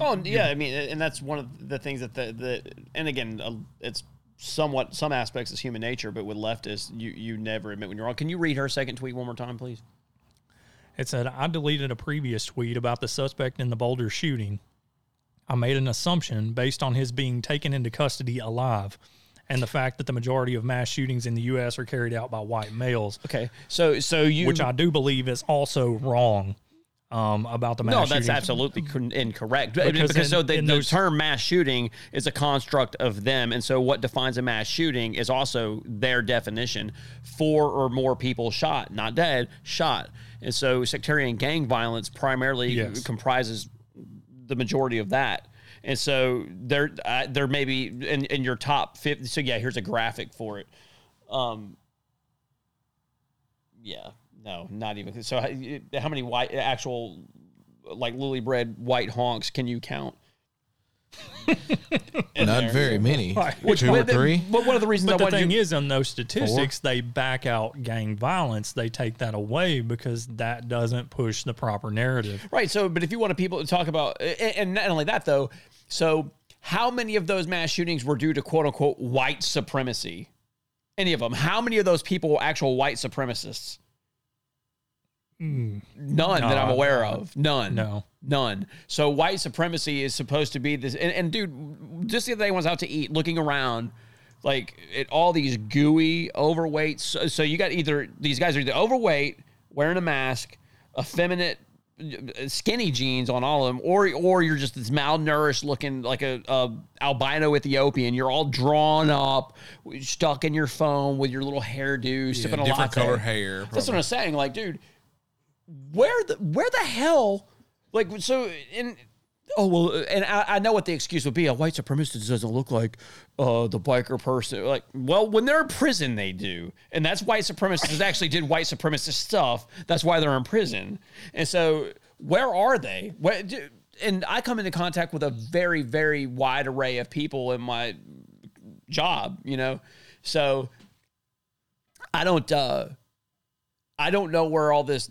Oh, yeah, I mean, and that's one of the things that the, the and again, uh, it's somewhat, some aspects is human nature, but with leftists, you, you never admit when you're wrong. Can you read her second tweet one more time, please? It said, I deleted a previous tweet about the suspect in the Boulder shooting. I made an assumption based on his being taken into custody alive and the fact that the majority of mass shootings in the U S are carried out by white males. Okay, so, so you... Which I do believe is also wrong. Um, about the mass no, shooting. No, that's absolutely con- incorrect. Because, because in, so the, those, the term mass shooting is a construct of them, and so what defines a mass shooting is also their definition. Four or more people shot, not dead, shot. And so sectarian gang violence primarily yes. comprises the majority of that. And so there uh, there may be in, in your top fifty. So, yeah, here's a graphic for it. Um, yeah. No, not even. So how many white actual, like lily bread white honks can you count? Not very many. Which, Two or three. But one of the reasons but I the thing you, is on those statistics, four. They back out gang violence. They take that away because that doesn't push the proper narrative. Right. So, but if you want people to talk about, and not only that though, so how many of those mass shootings were due to quote unquote white supremacy? Any of them? How many of those people were actual white supremacists? Mm. None no, that I'm aware of. None. No. None. So white supremacy is supposed to be this. And, and dude, just the other day I was out to eat, looking around, like at all these gooey, overweight. So, so you got either these guys are either overweight, wearing a mask, effeminate, skinny jeans on all of them, or or you're just this malnourished looking like a, a albino Ethiopian. You're all drawn up, stuck in your phone with your little hairdo, yeah, sipping a different latte. Different color hair. Probably. That's what I'm saying. Like, dude. Where the where the hell, like, so, and, oh, well, and I, I know what the excuse would be. A white supremacist doesn't look like uh, the biker person. Like, well, when they're in prison, they do. And that's white supremacists actually did white supremacist stuff. That's why they're in prison. And so where are they? Where, and I come into contact with a very, very wide array of people in my job, you know. So I don't, uh, I don't know where all this...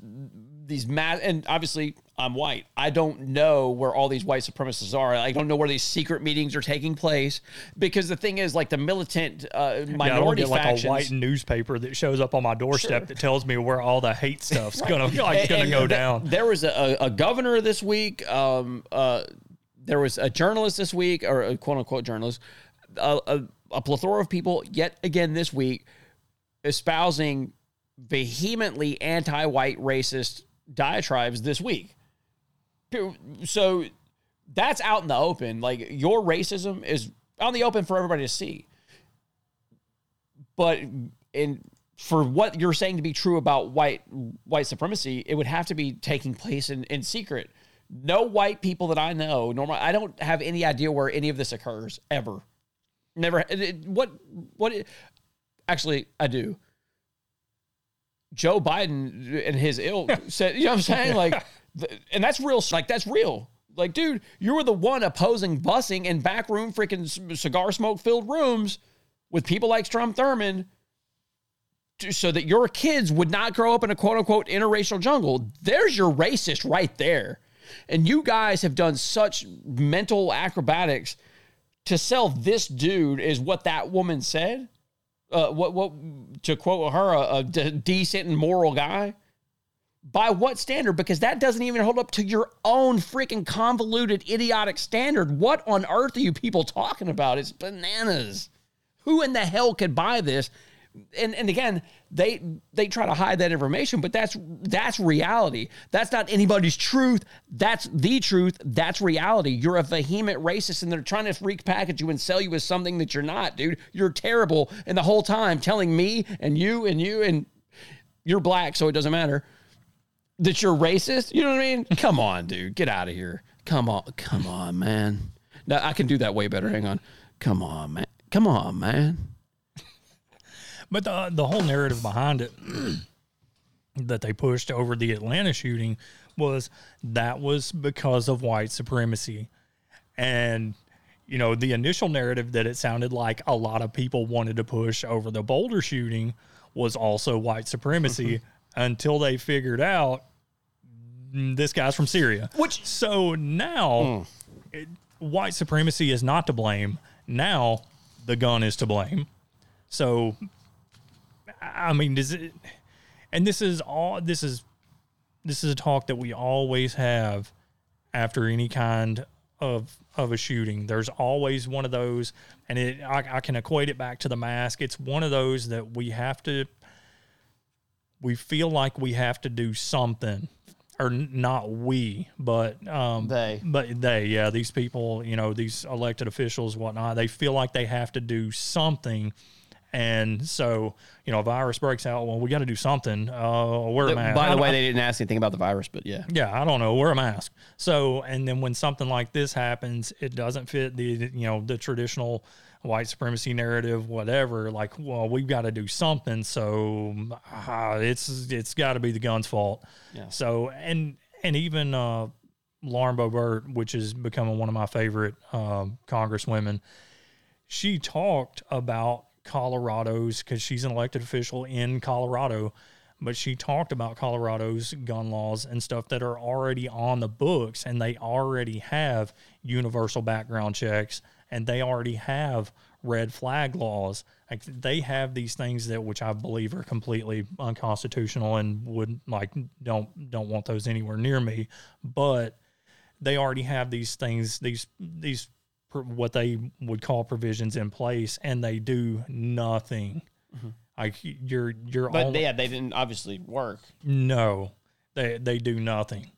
These mass, and obviously I'm white. I don't know where all these white supremacists are. I don't know where these secret meetings are taking place because the thing is, like the militant uh, minority yeah, I get, factions, like a white newspaper that shows up on my doorstep sure. that tells me where all the hate stuff's right. gonna like and, gonna and go th- down. There was a, a governor this week. Um, uh, there was a journalist this week, or a quote unquote journalist. A, a, a plethora of people yet again this week espousing vehemently anti-white racist diatribes this week. So that's out in the open. Like your racism is out in the open for everybody to see. But in for what you're saying to be true about white white supremacy, it would have to be taking place in, in secret. No white people that I know, normally I don't have any idea where any of this occurs ever. Never. What what actually I do. Joe Biden and his ilk said, you know what I'm saying? Like, and that's real. Like, that's real. Like, dude, you were the one opposing busing in backroom freaking cigar smoke filled rooms with people like Strom Thurmond to, so that your kids would not grow up in a quote unquote interracial jungle. There's your racist right there. And you guys have done such mental acrobatics to sell this dude is what that woman said. Uh, what what to quote her a, a d- decent and moral guy? By what standard? Because that doesn't even hold up to your own freaking convoluted, idiotic standard. What on earth are you people talking about? It's bananas. Who in the hell could buy this? And and again, they they try to hide that information, but that's that's reality. That's not anybody's truth. That's the truth. That's reality. You're a vehement racist, and they're trying to freak package you and sell you as something that you're not, dude. You're terrible. And the whole time telling me and you and you and you're black, so it doesn't matter that you're racist. You know what I mean? Come on, dude. Get out of here. Come on, come on, man. No, I can do that way better. Hang on. Come on, man. Come on, man. But the the whole narrative behind it that they pushed over the Atlanta shooting was that was because of white supremacy. And, you know, the initial narrative that it sounded like a lot of people wanted to push over the Boulder shooting was also white supremacy until they figured out this guy's from Syria. Which so now mm. it, white supremacy is not to blame. Now the gun is to blame. So, I mean, does it? And this is all. This is this is a talk that we always have after any kind of of a shooting. There's always one of those, and it, I, I can equate it back to the mask. It's one of those that we have to. We feel like we have to do something. Or not we, but um, they, but they, yeah, these people, you know, these elected officials, whatnot, they feel like they have to do something, and so you know, a virus breaks out. Well, we got to do something. Uh, wear a mask. By the way, they didn't ask anything about the virus, but yeah, yeah, I don't know, wear a mask. So, and then when something like this happens, it doesn't fit the you know the traditional white supremacy narrative, whatever. Like, well, we've got to do something, so uh, it's it's got to be the gun's fault. Yeah. So, and and even uh, Lauren Boebert, which is becoming one of my favorite uh, congresswomen, she talked about Colorado's, because she's an elected official in Colorado, but she talked about Colorado's gun laws and stuff that are already on the books, and they already have universal background checks. And they already have red flag laws. Like they have these things that, which I believe are completely unconstitutional and would like don't don't want those anywhere near me. But they already have these things, these these what they would call provisions in place, and they do nothing. Mm-hmm. Like you're you're. But only, yeah, they didn't obviously work. No, they they do nothing.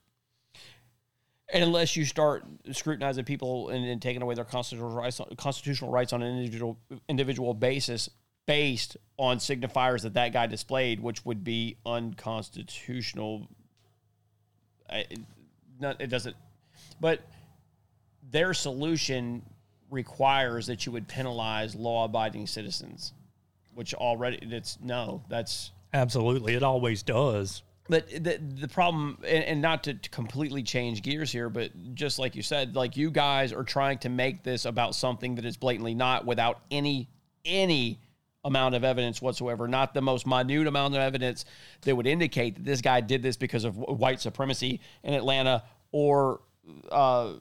And unless you start scrutinizing people and, and taking away their constitutional rights, constitutional rights on an individual individual basis based on signifiers that that guy displayed, which would be unconstitutional. I, not, it doesn't. But their solution requires that you would penalize law-abiding citizens, which already it's no, that's absolutely. It always does. But the the problem, and, and not to, to completely change gears here, but just like you said, like you guys are trying to make this about something that is blatantly not, without any any amount of evidence whatsoever, not the most minute amount of evidence that would indicate that this guy did this because of white supremacy in Atlanta or uh,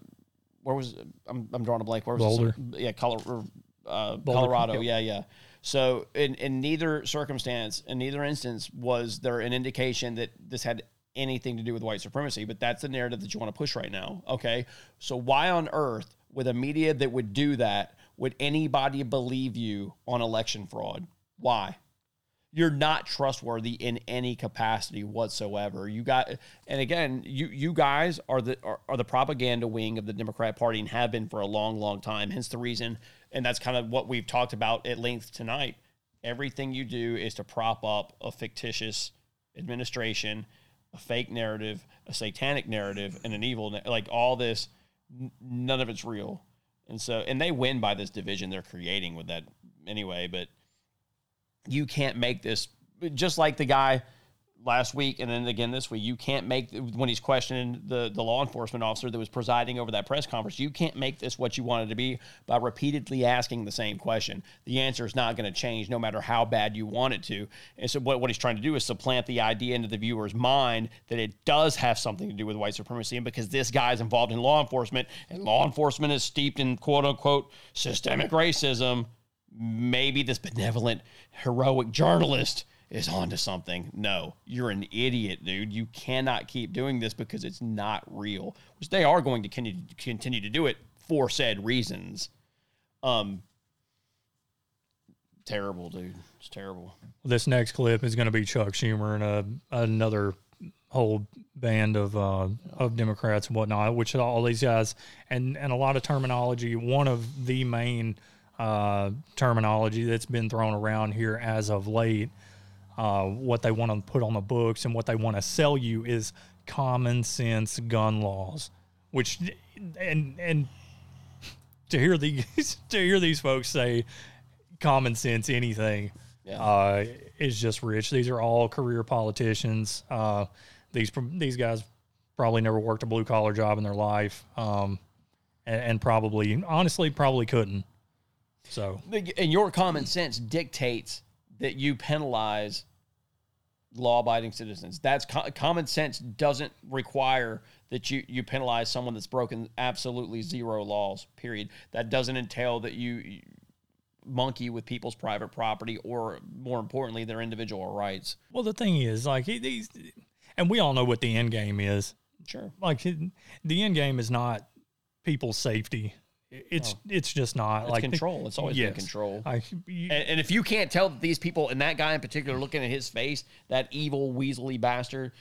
where was it? I'm I'm drawing a blank. Where was Boulder? This? Yeah, Color, uh, Colorado. Yeah, yeah. So in, in neither circumstance, in neither instance, was there an indication that this had anything to do with white supremacy, but that's the narrative that you want to push right now, okay? So why on earth, with a media that would do that, would anybody believe you on election fraud? Why? You're not trustworthy in any capacity whatsoever. You got, and again, you you guys are the are, are the propaganda wing of the Democrat Party and have been for a long, long time, hence the reason. And that's kind of what we've talked about at length tonight. Everything you do is to prop up a fictitious administration, a fake narrative, a satanic narrative, and an evil, like all this, none of it's real. And so, and they win by this division they're creating with that anyway, but you can't make this, just like the guy last week and then again this week, you can't make, when he's questioning the, the law enforcement officer that was presiding over that press conference, you can't make this what you want it to be by repeatedly asking the same question. The answer is not going to change no matter how bad you want it to. And so what, what he's trying to do is supplant the idea into the viewer's mind that it does have something to do with white supremacy, and because this guy's involved in law enforcement and law enforcement is steeped in quote-unquote systemic racism, maybe this benevolent, heroic journalist is onto something. No, you're an idiot, dude. You cannot keep doing this because it's not real, which they are going to continue to do it for said reasons. Um, terrible, dude. It's terrible. This next clip is going to be Chuck Schumer and a, another whole band of uh, of Democrats and whatnot, which all these guys, and, and a lot of terminology, one of the main uh, terminology that's been thrown around here as of late, Uh, what they want to put on the books and what they want to sell you is common sense gun laws, which and and to hear these to hear these folks say common sense anything yeah. uh, is just rich. These are all career politicians. Uh, these these guys probably never worked a blue collar job in their life, um, and, and probably honestly probably couldn't. So, and your common sense dictates that you penalize law-abiding citizens. That's co- common sense doesn't require that you, you penalize someone that's broken absolutely zero laws, period. That doesn't entail that you, you monkey with people's private property or, more importantly, their individual rights. Well, the thing is, like, these, and we all know what the end game is. Sure. Like, the end game is not people's safety. It's no. it's just not it's like control. It's always yes. been control. I, you, and, and if you can't tell that these people and that guy in particular, looking at his face, that evil weaselly bastard,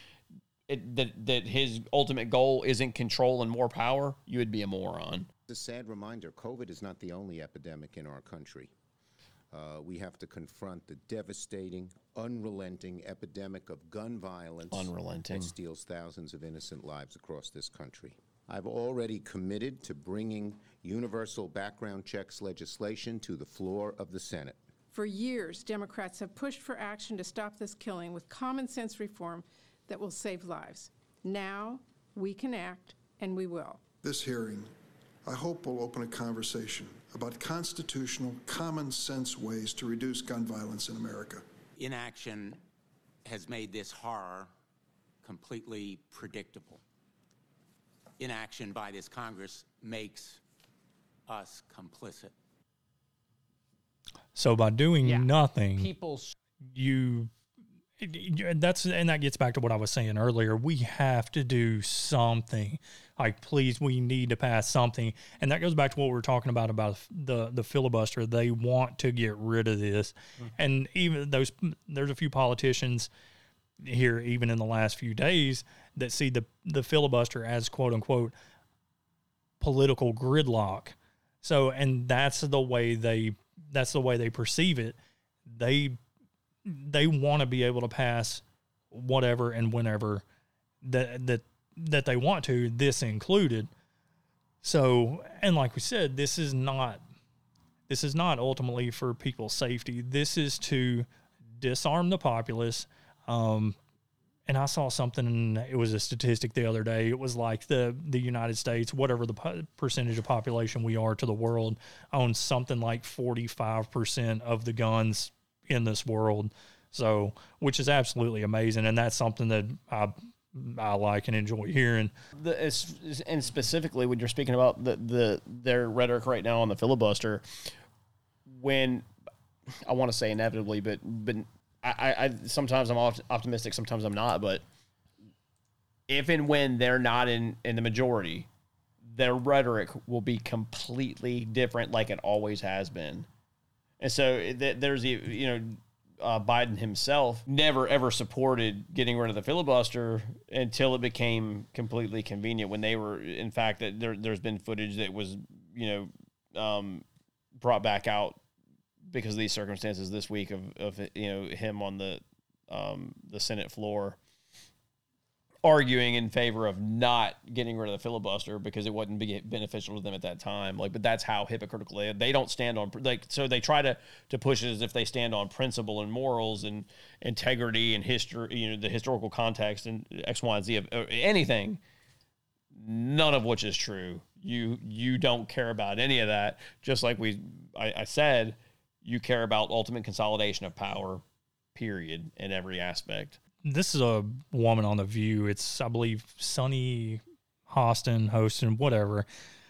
it, that that his ultimate goal isn't control and more power, you would be a moron. It's a sad reminder: COVID is not the only epidemic in our country. Uh, we have to confront the devastating, unrelenting epidemic of gun violence, unrelenting, that steals thousands of innocent lives across this country. I've already committed to bringing universal background checks legislation to the floor of the Senate. For years, Democrats have pushed for action to stop this killing with common sense reform that will save lives. Now, we can act, and we will. This hearing, I hope, will open a conversation about constitutional, common sense ways to reduce gun violence in America. Inaction has made this horror completely predictable. Inaction by this Congress makes us complicit. So by doing yeah. nothing, people, you, that's, and that gets back to what I was saying earlier. We have to do something. Like, please, we need to pass something. And that goes back to what we were talking about, about the, the filibuster. They want to get rid of this. Mm-hmm. And even those, there's a few politicians here, even in the last few days, that see the, the filibuster as, quote unquote, political gridlock. So, and that's the way they, that's the way they perceive it. They, they want to be able to pass whatever and whenever that, that, that they want to, this included. So, and like we said, this is not, this is not ultimately for people's safety. This is to disarm the populace. Um, And I saw something, it was a statistic the other day. It was like the, the United States, whatever the po- percentage of population we are to the world, owns something like forty-five percent of the guns in this world. So, which is absolutely amazing. And that's something that I I like and enjoy hearing. The, and specifically when you're speaking about the, the their rhetoric right now on the filibuster, when, I want to say inevitably, but but... I, I sometimes I'm optimistic, sometimes I'm not, but if and when they're not in, in the majority, their rhetoric will be completely different, like it always has been. And so th- there's the, you know, uh, Biden himself never ever supported getting rid of the filibuster until it became completely convenient. When they were, in fact, that there, there's been footage that was, you know, um, brought back out because of these circumstances this week of, of you know, him on the um, the Senate floor arguing in favor of not getting rid of the filibuster because it wasn't beneficial to them at that time. Like, but that's how hypocritical they are. They don't stand on, like, so they try to, to push it as if they stand on principle and morals and integrity and history, you know, the historical context and X, Y, and Z of anything, none of which is true. You, you don't care about any of that. Just like we, I, I said, you care about ultimate consolidation of power, period, in every aspect. This is a woman on The View. It's, I believe, Sunny Hostin, Hostin, whatever.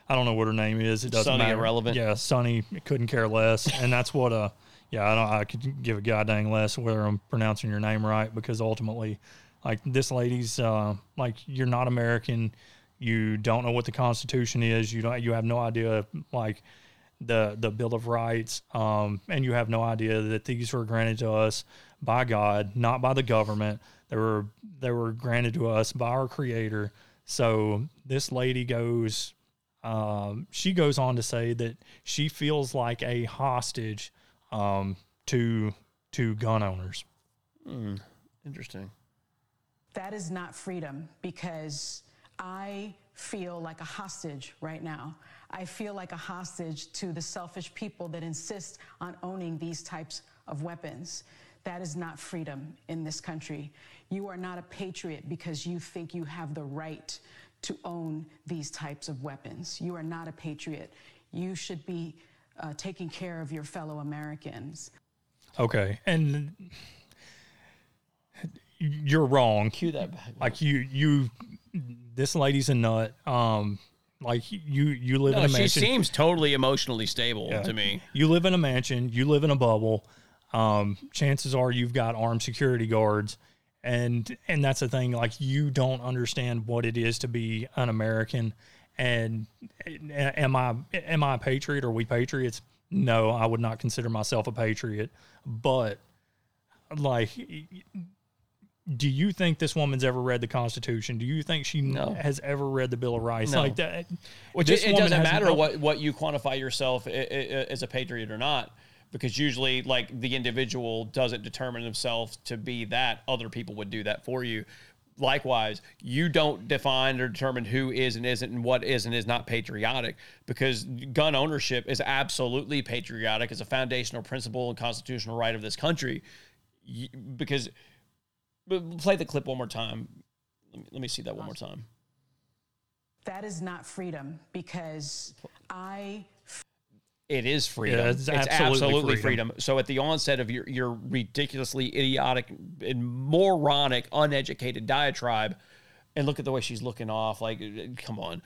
I don't know what her name is. It doesn't Sunny matter. Irrelevant. Yeah, Sunny, couldn't care less. And that's what, uh, yeah, I don't. I could give a goddamn less whether I'm pronouncing your name right, because ultimately, like, this lady's, uh, like, you're not American. You don't know what the Constitution is. You don't. You have no idea, like, the the Bill of Rights, um, and you have no idea that these were granted to us by God, not by the government. They were they were granted to us by our Creator. So this lady goes, um, she goes on to say that she feels like a hostage um, to to gun owners. Mm, interesting. That is not freedom, because I feel like a hostage right now. I feel like a hostage to the selfish people that insist on owning these types of weapons. That is not freedom in this country. You are not a patriot because you think you have the right to own these types of weapons. You are not a patriot. You should be uh, taking care of your fellow Americans. Okay, and you're wrong. Cue that back. Like you, you, this lady's a nut. Um, like you, you live no, in a mansion. She seems totally emotionally stable yeah. to me. You live in a mansion. You live in a bubble. Um, chances are you've got armed security guards, and and that's the thing. Like you don't understand what it is to be an American. And am I am I a patriot? Are we patriots? No, I would not consider myself a patriot. But like. Do you think this woman's ever read the Constitution? Do you think she no. has ever read the Bill of Rights? No. Like that, Which it, it doesn't matter what, what you quantify yourself as a patriot or not, because usually like the individual doesn't determine themselves to be that. Other people would do that for you. Likewise, you don't define or determine who is and isn't and what is and is not patriotic, because gun ownership is absolutely patriotic. It's a foundational principle and constitutional right of this country because... Play the clip one more time. Let me, let me see that one more time. That is not freedom because I... F- it is freedom. Yeah, it's, it's absolutely, absolutely freedom. freedom. So at the onset of your, your ridiculously idiotic and moronic, uneducated diatribe, and look at the way she's looking off, like, come on.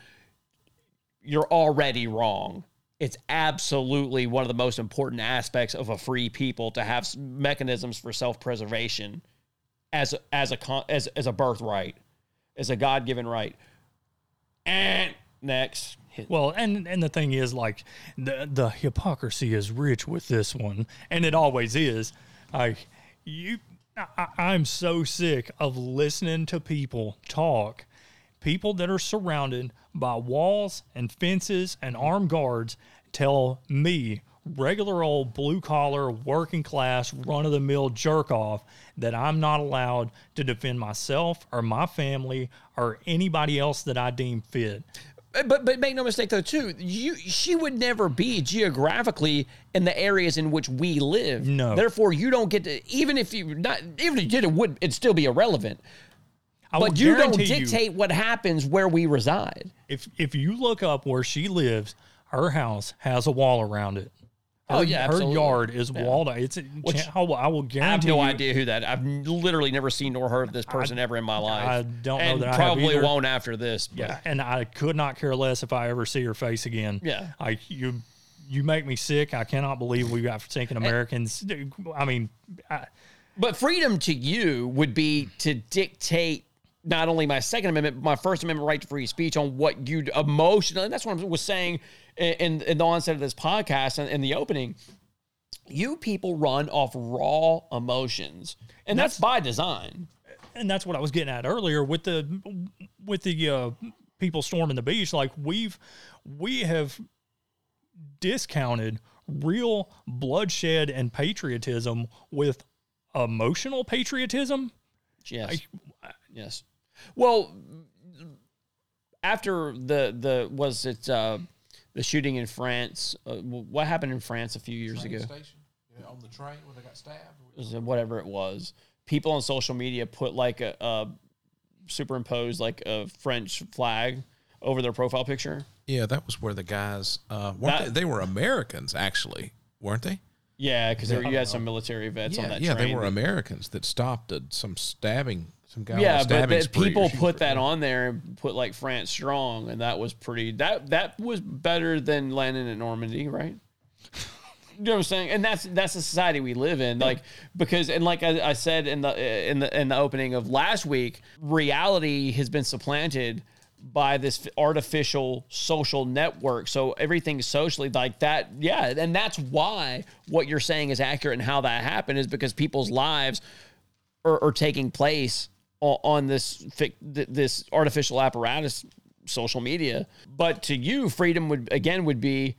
You're already wrong. It's absolutely one of the most important aspects of a free people to have mechanisms for self-preservation. As as a as as a birthright, as a God-given right, and next. Well, and and the thing is, like the the hypocrisy is rich with this one, and it always is. Like you, I, I'm so sick of listening to people talk, people that are surrounded by walls and fences and armed guards, tell me. Regular old blue-collar, working-class, run-of-the-mill jerk-off that I'm not allowed to defend myself or my family or anybody else that I deem fit. But but make no mistake, though, too, you she would never be geographically in the areas in which we live. No. Therefore, you don't get to, even if you not even if you did, it would it'd still be irrelevant. I but you don't dictate you, what happens where we reside. If If you look up where she lives, her house has a wall around it. Her, oh yeah, absolutely. Her yard is yeah. walled. It's Which, I, will, I will guarantee. I have no you, idea who that. I've literally never seen nor heard of this person I, ever in my life. I don't and know that. Probably I probably won't after this. But. Yeah, and I could not care less if I ever see her face again. Yeah, I you you make me sick. I cannot believe we got thinking Americans. And, I mean, I, but freedom to you would be to dictate. Not only my Second Amendment, but my First Amendment right to free speech on what you emotionally, and that's what I was saying in, in the onset of this podcast and in the opening. You people run off raw emotions, and that's, that's by design. And that's what I was getting at earlier with the with the uh, people storming the beach. Like we've we have discounted real bloodshed and patriotism with emotional patriotism. Yes. I, yes. Well, after the, the was it uh, the shooting in France? Uh, what happened in France a few years train ago? Station. Yeah, on the train when they got stabbed? Or whatever it was. People on social media put like a, a superimposed like a French flag over their profile picture. Yeah, that was where the guys, uh, weren't that, they, they were Americans actually, weren't they? Yeah, because you had some military vets yeah, on that yeah, train. Yeah, they were Americans that stopped a, some stabbing. Some guy yeah, but, but people put that on there and put like France strong, and that was pretty. That that was better than landing in Normandy, right? You know what I'm saying? And that's that's the society we live in, like because and like I, I said in the in the in the opening of last week, reality has been supplanted by this artificial social network. So everything socially like that. Yeah. And that's why what you're saying is accurate and how that happened is because people's lives are, are taking place on, on this, this artificial apparatus, social media. But to you, freedom would, again, would be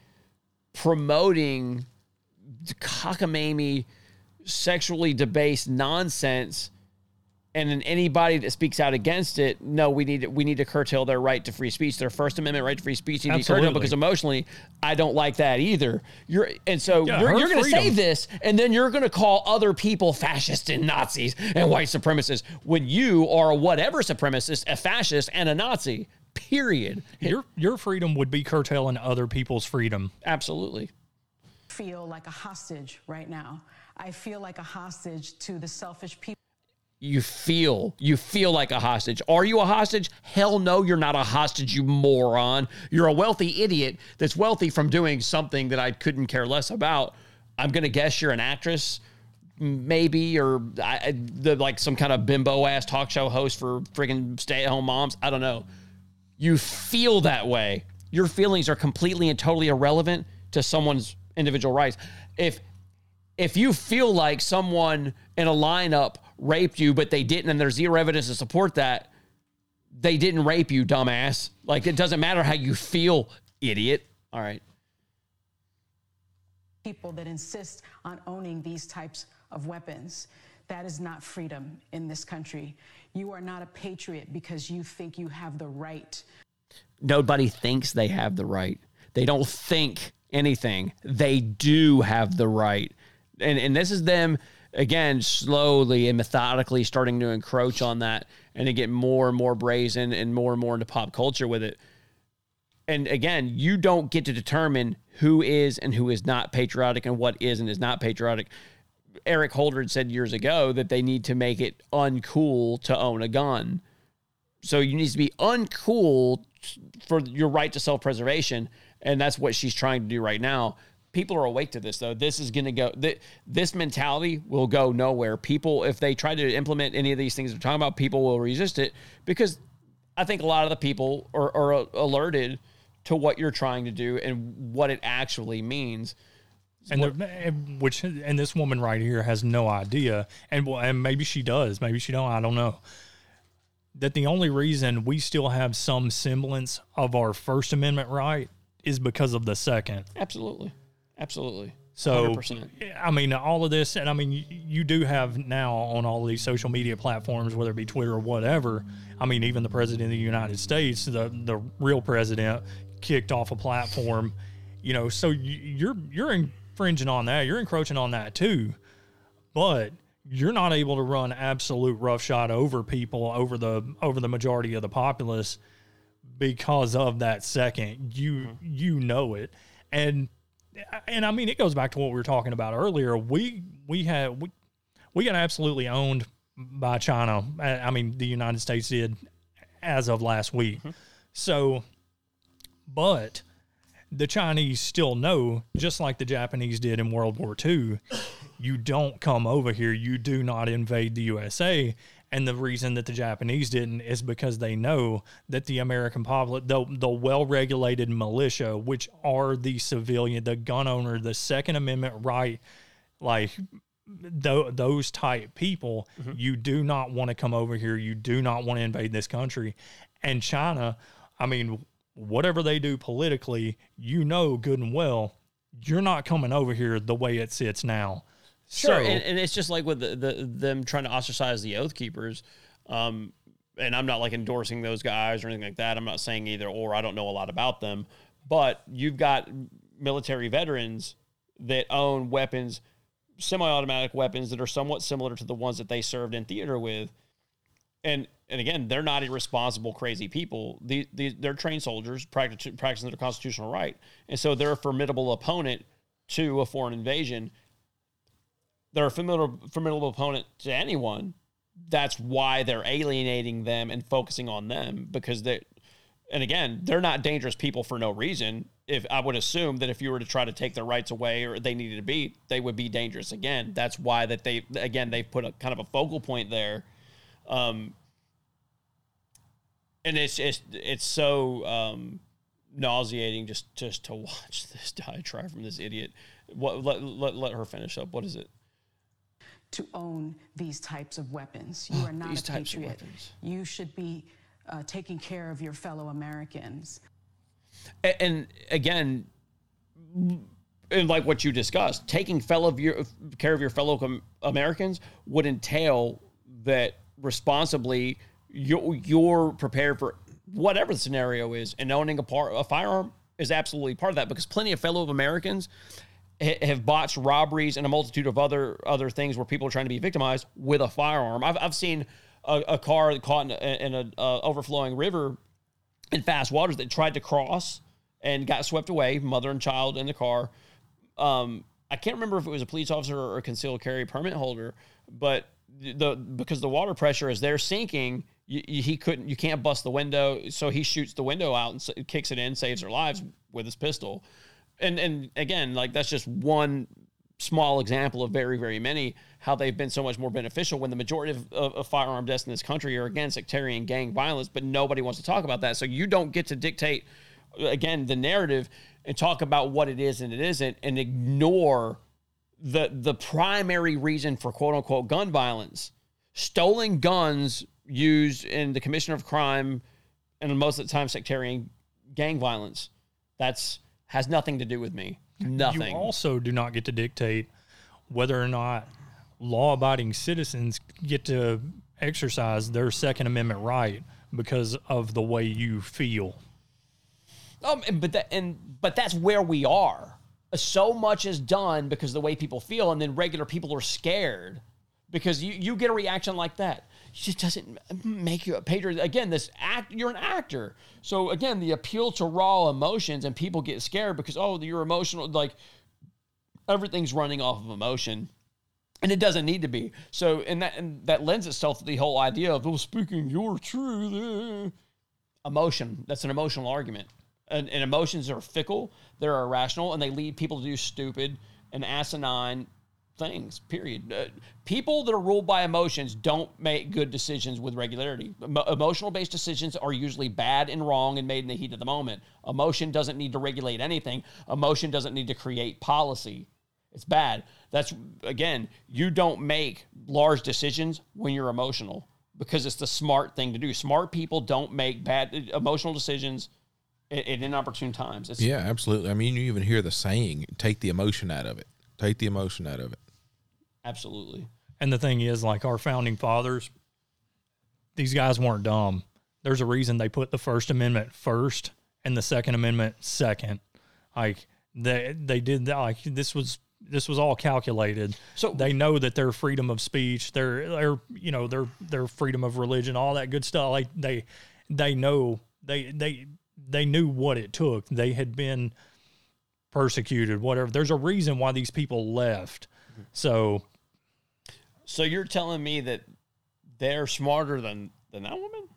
promoting cockamamie, sexually debased nonsense And then anybody that speaks out against it, no, we need we need to curtail their right to free speech, their First Amendment right to free speech. You need to curtail because emotionally, I don't like that either. You're and so yeah, you're, you're going to say this, and then you're going to call other people fascists and Nazis and white supremacists when you are a whatever supremacist, a fascist, and a Nazi. Period. Your your freedom would be curtailing other people's freedom. Absolutely. I feel like a hostage right now. I feel like a hostage to the selfish people. You feel, you feel like a hostage. Are you a hostage? Hell no, you're not a hostage, you moron. You're a wealthy idiot that's wealthy from doing something that I couldn't care less about. I'm going to guess you're an actress, maybe, or I, the, like some kind of bimbo-ass talk show host for friggin' stay-at-home moms. I don't know. You feel that way. Your feelings are completely and totally irrelevant to someone's individual rights. If, if you feel like someone in a lineup raped you, but they didn't, and there's zero evidence to support that, they didn't rape you, dumbass. Like, it doesn't matter how you feel, idiot. All right. People that insist on owning these types of weapons, that is not freedom in this country. You are not a patriot because you think you have the right. Nobody thinks they have the right. They don't think anything. They do have the right. And and this is them... Again, slowly and methodically starting to encroach on that and to get more and more brazen and more and more into pop culture with it. And again, you don't get to determine who is and who is not patriotic and what is and is not patriotic. Eric Holder said years ago that they need to make it uncool to own a gun. So you need to be uncool for your right to self-preservation, and that's what she's trying to do right now. People are awake to this, though. This is going to go th- – this mentality will go nowhere. People, if they try to implement any of these things we're talking about, people will resist it because I think a lot of the people are, are alerted to what you're trying to do and what it actually means. And what, the, which and this woman right here has no idea, and, and maybe she does. Maybe she don't. I don't know. That the only reason we still have some semblance of our First Amendment right is because of the Second. Absolutely. Absolutely. So, one hundred percent. I mean, all of this, and I mean, you, you do have now on all these social media platforms, whether it be Twitter or whatever, I mean, even the president of the United States, the, the real president, kicked off a platform, you know, so you, you're you're infringing on that. You're encroaching on that, too. But you're not able to run absolute roughshod over people, over the over the majority of the populace because of that Second. You, mm-hmm. you know it. And... And I mean, it goes back to what we were talking about earlier. We we had we, we got absolutely owned by China. I mean, the United States did as of last week. Mm-hmm. So, but the Chinese still know, just like the Japanese did in World War Two, you don't come over here. You do not invade the U S A. And the reason that the Japanese didn't is because they know that the American public, the, the well-regulated militia, which are the civilian, the gun owner, the Second Amendment right, like th- those type people, mm-hmm. you do not want to come over here. You do not want to invade this country. And China, I mean, whatever they do politically, you know good and well, you're not coming over here the way it sits now. Sure, so, and, and it's just like with the, the them trying to ostracize the Oath Keepers, um, and I'm not like endorsing those guys or anything like that. I'm not saying either or. I don't know a lot about them, but you've got military veterans that own weapons, semi-automatic weapons that are somewhat similar to the ones that they served in theater with, and and again, they're not irresponsible, crazy people. The, the they're trained soldiers practicing practicing their constitutional right, and so they're a formidable opponent to a foreign invasion. They're a formidable, formidable opponent to anyone. That's why they're alienating them and focusing on them because they, and again, they're not dangerous people for no reason. If I would assume that if you were to try to take their rights away or they needed to be, they would be dangerous again. That's why that they, again, they've put a kind of a focal point there. Um, and it's, it's, it's so um, nauseating just, just to watch this diatribe from this idiot. What, let, let, let her finish up. What is it? To own these types of weapons. You are not these a patriot. You should be uh, taking care of your fellow Americans. And, and again, and like what you discussed, taking fellow of your, care of your fellow com- Americans would entail that responsibly, you're, you're prepared for whatever the scenario is, and owning a, par- a firearm is absolutely part of that, because plenty of fellow Americans ha- have botched robberies and a multitude of other other things where people are trying to be victimized with a firearm. I've I've seen a, a car caught in an in uh, overflowing river in fast waters that tried to cross and got swept away, mother and child in the car. Um, I can't remember if it was a police officer or a concealed carry permit holder, but the because the water pressure is there sinking, You, you, he couldn't. You can't bust the window, so he shoots the window out and so, kicks it in, saves their lives with his pistol. And and again, like that's just one small example of very very many how they've been so much more beneficial when the majority of, of, of firearm deaths in this country are against sectarian gang violence. But nobody wants to talk about that, so you don't get to dictate again the narrative and talk about what it is and it isn't, and ignore the the primary reason for quote unquote gun violence, stolen guns. Used in the commission of crime and most of the time sectarian gang violence. That's has nothing to do with me. Nothing. You also do not get to dictate whether or not law-abiding citizens get to exercise their Second Amendment right because of the way you feel. Um, but that, and but that's where we are. So much is done because of the way people feel, and then regular people are scared because you, you get a reaction like that. It just doesn't make you a patriot. Again, this act, you're an actor. So again, the appeal to raw emotions, and people get scared because, oh, you're emotional. Like everything's running off of emotion, and it doesn't need to be. So, and that, and that lends itself to the whole idea of, well, speaking your truth, uh, emotion. That's an emotional argument. And, and emotions are fickle. They're irrational, and they lead people to do stupid and asinine things, period. Uh, people that are ruled by emotions don't make good decisions with regularity. Emo- emotional-based decisions are usually bad and wrong and made in the heat of the moment. Emotion doesn't need to regulate anything. Emotion doesn't need to create policy. It's bad. That's, again, you don't make large decisions when you're emotional because it's the smart thing to do. Smart people don't make bad emotional decisions at, at inopportune times. It's, yeah, absolutely. I mean, you even hear the saying, take the emotion out of it. Take the emotion out of it. Absolutely. And the thing is, like our founding fathers, these guys weren't dumb. There's a reason they put the First Amendment first and the Second Amendment second. Like they they did that. Like this was this was all calculated. So they know that their freedom of speech, their their you know their their freedom of religion, all that good stuff. Like they they know they they they knew what it took. They had been persecuted, whatever. There's a reason why these people left. So, so you're telling me that they're smarter than, than that woman?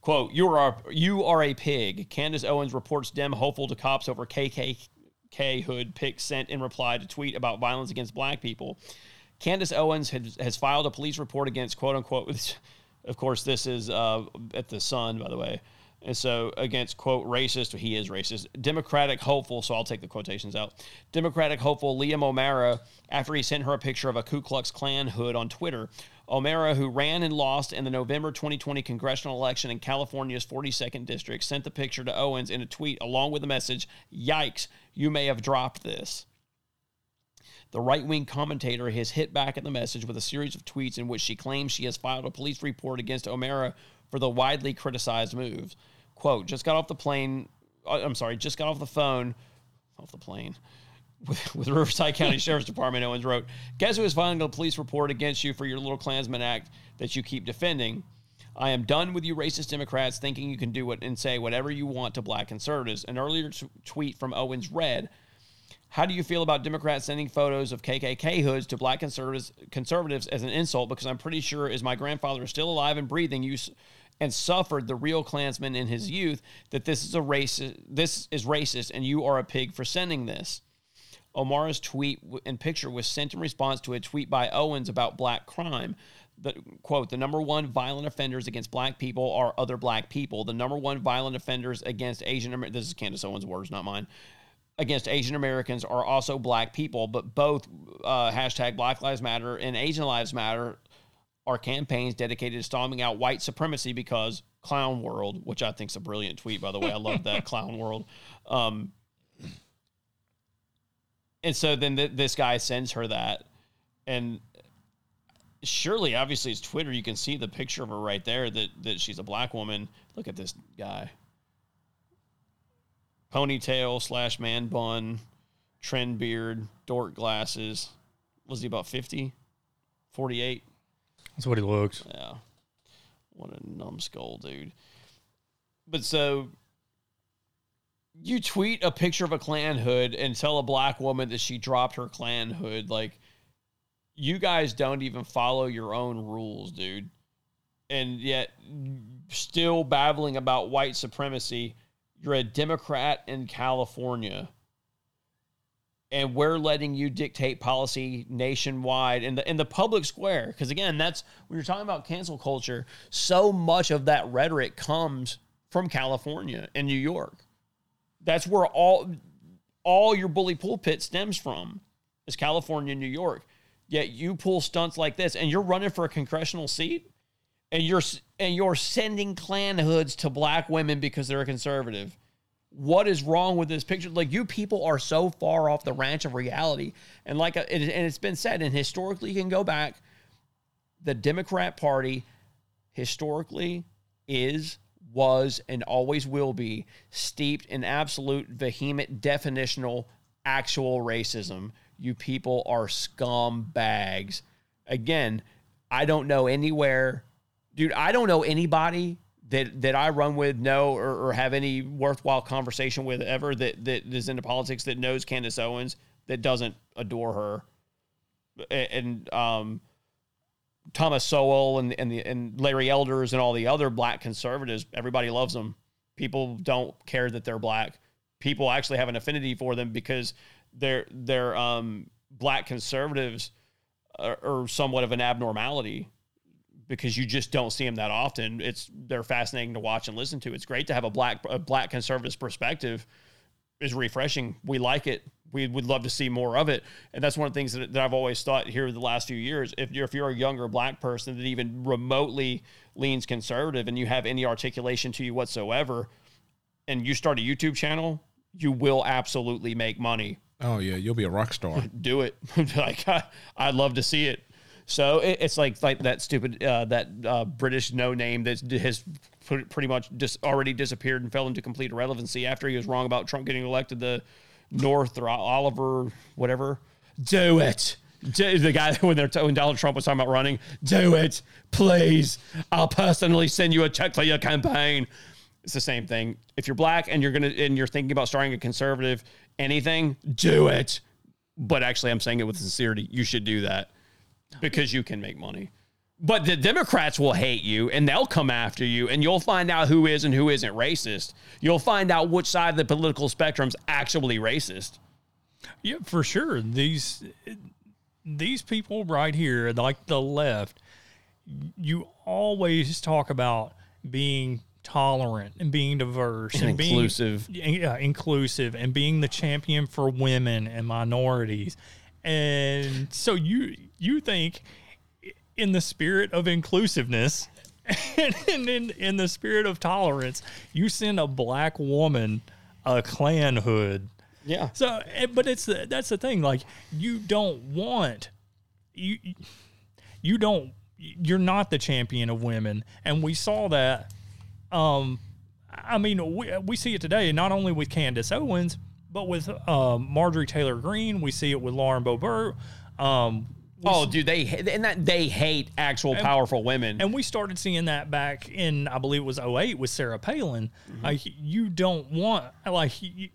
Quote, you are, you are a pig. Candace Owens reports Dem hopeful to cops over K K K hood pick sent in reply to tweet about violence against black people. Candace Owens has, has filed a police report against quote unquote, of course, this is uh, at the Sun, by the way. And so against, quote, racist, he is racist, Democratic hopeful, so I'll take the quotations out, Democratic hopeful Liam O'Mara, after he sent her a picture of a Ku Klux Klan hood on Twitter. O'Mara, who ran and lost in the November twenty twenty congressional election in California's forty-second district, sent the picture to Owens in a tweet along with the message, yikes, you may have dropped this. The right-wing commentator has hit back at the message with a series of tweets in which she claims she has filed a police report against O'Mara for the widely criticized moves. Quote, just got off the plane, I'm sorry, just got off the phone, off the plane, with, with Riverside County Sheriff's Department, Owens wrote, guess who is filing a police report against you for your little Klansman act that you keep defending? I am done with you racist Democrats thinking you can do what and say whatever you want to black conservatives. An earlier t- tweet from Owens read, how do you feel about Democrats sending photos of K K K hoods to black conservatives, conservatives as an insult? Because I'm pretty sure as my grandfather is still alive and breathing, you... and suffered the real Klansman in his youth, that this is a racist, this is racist, and you are a pig for sending this. O'Mara's tweet and picture was sent in response to a tweet by Owens about black crime. The, quote, the number one violent offenders against black people are other black people. The number one violent offenders against Asian Americans, this is Candace Owens' words, not mine, against Asian Americans are also black people, but both uh, hashtag Black Lives Matter and Asian Lives Matter are campaigns dedicated to stomping out white supremacy because clown world, which I think is a brilliant tweet, by the way. I love that clown world. Um, and so then th- this guy sends her that. And surely, obviously, it's Twitter. You can see the picture of her right there, that, that she's a black woman. Look at this guy. Ponytail slash man bun, trend beard, dork glasses. Was he about fifty? forty-eight? That's what he looks. Yeah. What a numbskull, dude. But so you tweet a picture of a Klan hood and tell a black woman that she dropped her Klan hood. Like, you guys don't even follow your own rules, dude. And yet still babbling about white supremacy. You're a Democrat in California. And we're letting you dictate policy nationwide in the in the public square. Because, again, that's when you're talking about cancel culture, so much of that rhetoric comes from California and New York. That's where all all your bully pulpit stems from, is California and New York. Yet you pull stunts like this, and you're running for a congressional seat, and you're and you're sending Klan hoods to black women because they're a conservative. What is wrong with this picture? Like, you people are so far off the ranch of reality. And like, it, and it's been said, and historically you can go back, the Democrat Party historically is, was, and always will be steeped in absolute, vehement, definitional, actual racism. You people are scumbags. Again, I don't know anywhere, dude, I don't know anybody That, that I run with, know, or, or have any worthwhile conversation with ever that, that is into politics, that knows Candace Owens, that doesn't adore her. And, and um, Thomas Sowell and and, the, and Larry Elders and all the other black conservatives, everybody loves them. People don't care that they're black. People actually have an affinity for them because they're, they're um, black conservatives are, are somewhat of an abnormality, because you just don't see them that often. It's they're fascinating to watch and listen to. It's great to have a black a black conservative perspective. It's refreshing. We like it. We would love to see more of it. And that's one of the things that, that I've always thought here the last few years. If you're if you're a younger black person that even remotely leans conservative and you have any articulation to you whatsoever, and you start a YouTube channel, you will absolutely make money. Oh yeah, you'll be a rock star. Do it. Like I, I'd love to see it. So it's like like that stupid uh, that uh, British no name that has pretty much just already disappeared and fell into complete irrelevancy after he was wrong about Trump getting elected. The North or Oliver, whatever, do it. Do, the guy when they're when Donald Trump was talking about running, do it, please. I'll personally send you a check for your campaign. It's the same thing. If you're black and you're gonna and you're thinking about starting a conservative anything, do it. But actually, I'm saying it with sincerity. You should do that. Because you can make money. But the Democrats will hate you, and they'll come after you, and you'll find out who is and who isn't racist. You'll find out which side of the political spectrum's actually racist. Yeah, for sure. These these people right here, like the left, you always talk about being tolerant and being diverse and, and being inclusive. Yeah, inclusive and being the champion for women and minorities. And so you you think in the spirit of inclusiveness and in, in, in the spirit of tolerance, you send a black woman a Klan hood. Yeah. So, but it's that's the thing. Like, you don't want you you don't you're not the champion of women, and we saw that. Um, I mean, we we see it today, not only with Candace Owens. But with uh, Marjorie Taylor Greene, we see it with Lauren Boebert. Um, oh, dude, they and that they hate actual and, powerful women. And we started seeing that back in, I believe it was oh eight with Sarah Palin. Mm-hmm. Like, you don't want, like, you,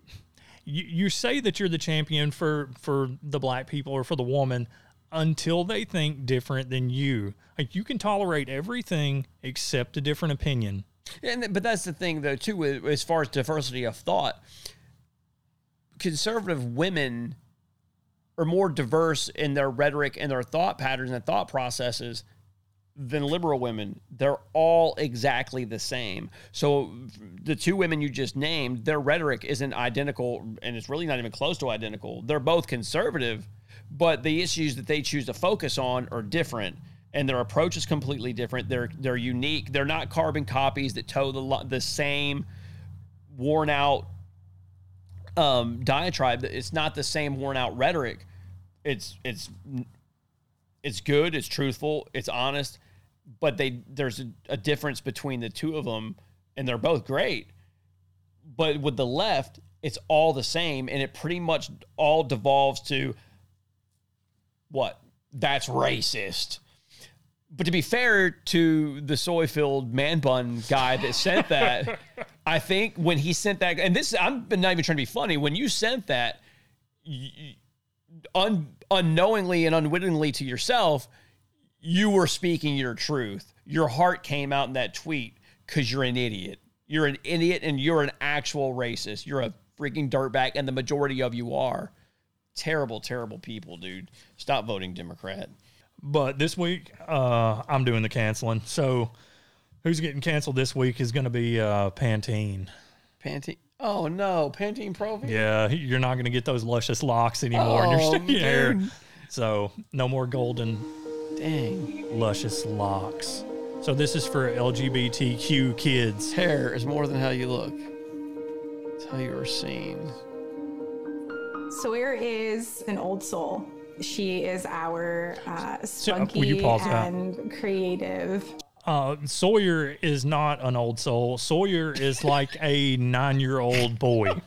you, you say that you're the champion for, for the black people or for the woman until they think different than you. Like, you can tolerate everything except a different opinion. And but that's the thing, though, too, as far as diversity of thought. Conservative women are more diverse in their rhetoric and their thought patterns and thought processes than liberal women. They're all exactly the same. So the two women you just named, their rhetoric isn't identical, and it's really not even close to identical. They're both conservative, but the issues that they choose to focus on are different, and their approach is completely different. They're they're unique. They're not carbon copies that toe the the same worn out Um, diatribe. It's not the same worn out rhetoric. It's it's It's good. It's truthful. It's honest. But they there's a, a difference between the two of them, and they're both great. But with the left, it's all the same, and it pretty much all devolves to what? That's racist. But to be fair to the soy-filled man bun guy that sent that, I think when he sent that, and this I'm not even trying to be funny. When you sent that, you, un, unknowingly and unwittingly to yourself, you were speaking your truth. Your heart came out in that tweet because you're an idiot. You're an idiot and you're an actual racist. You're a freaking dirtbag, and the majority of you are. Terrible, terrible people, dude. Stop voting Democrat. But this week, uh, I'm doing the canceling. So who's getting canceled this week is going to be uh, Pantene. Pantene? Oh, no. Pantene Pro-V? Yeah, you're not going to get those luscious locks anymore. Oh, you're still here. So no more golden, dang, luscious locks. So this is for L G B T Q kids. Hair is more than how you look. It's how you are seen. Sawyer is an old soul. She is our uh, spunky and creative. Uh, Sawyer is not an old soul. Sawyer is like a nine-year-old boy.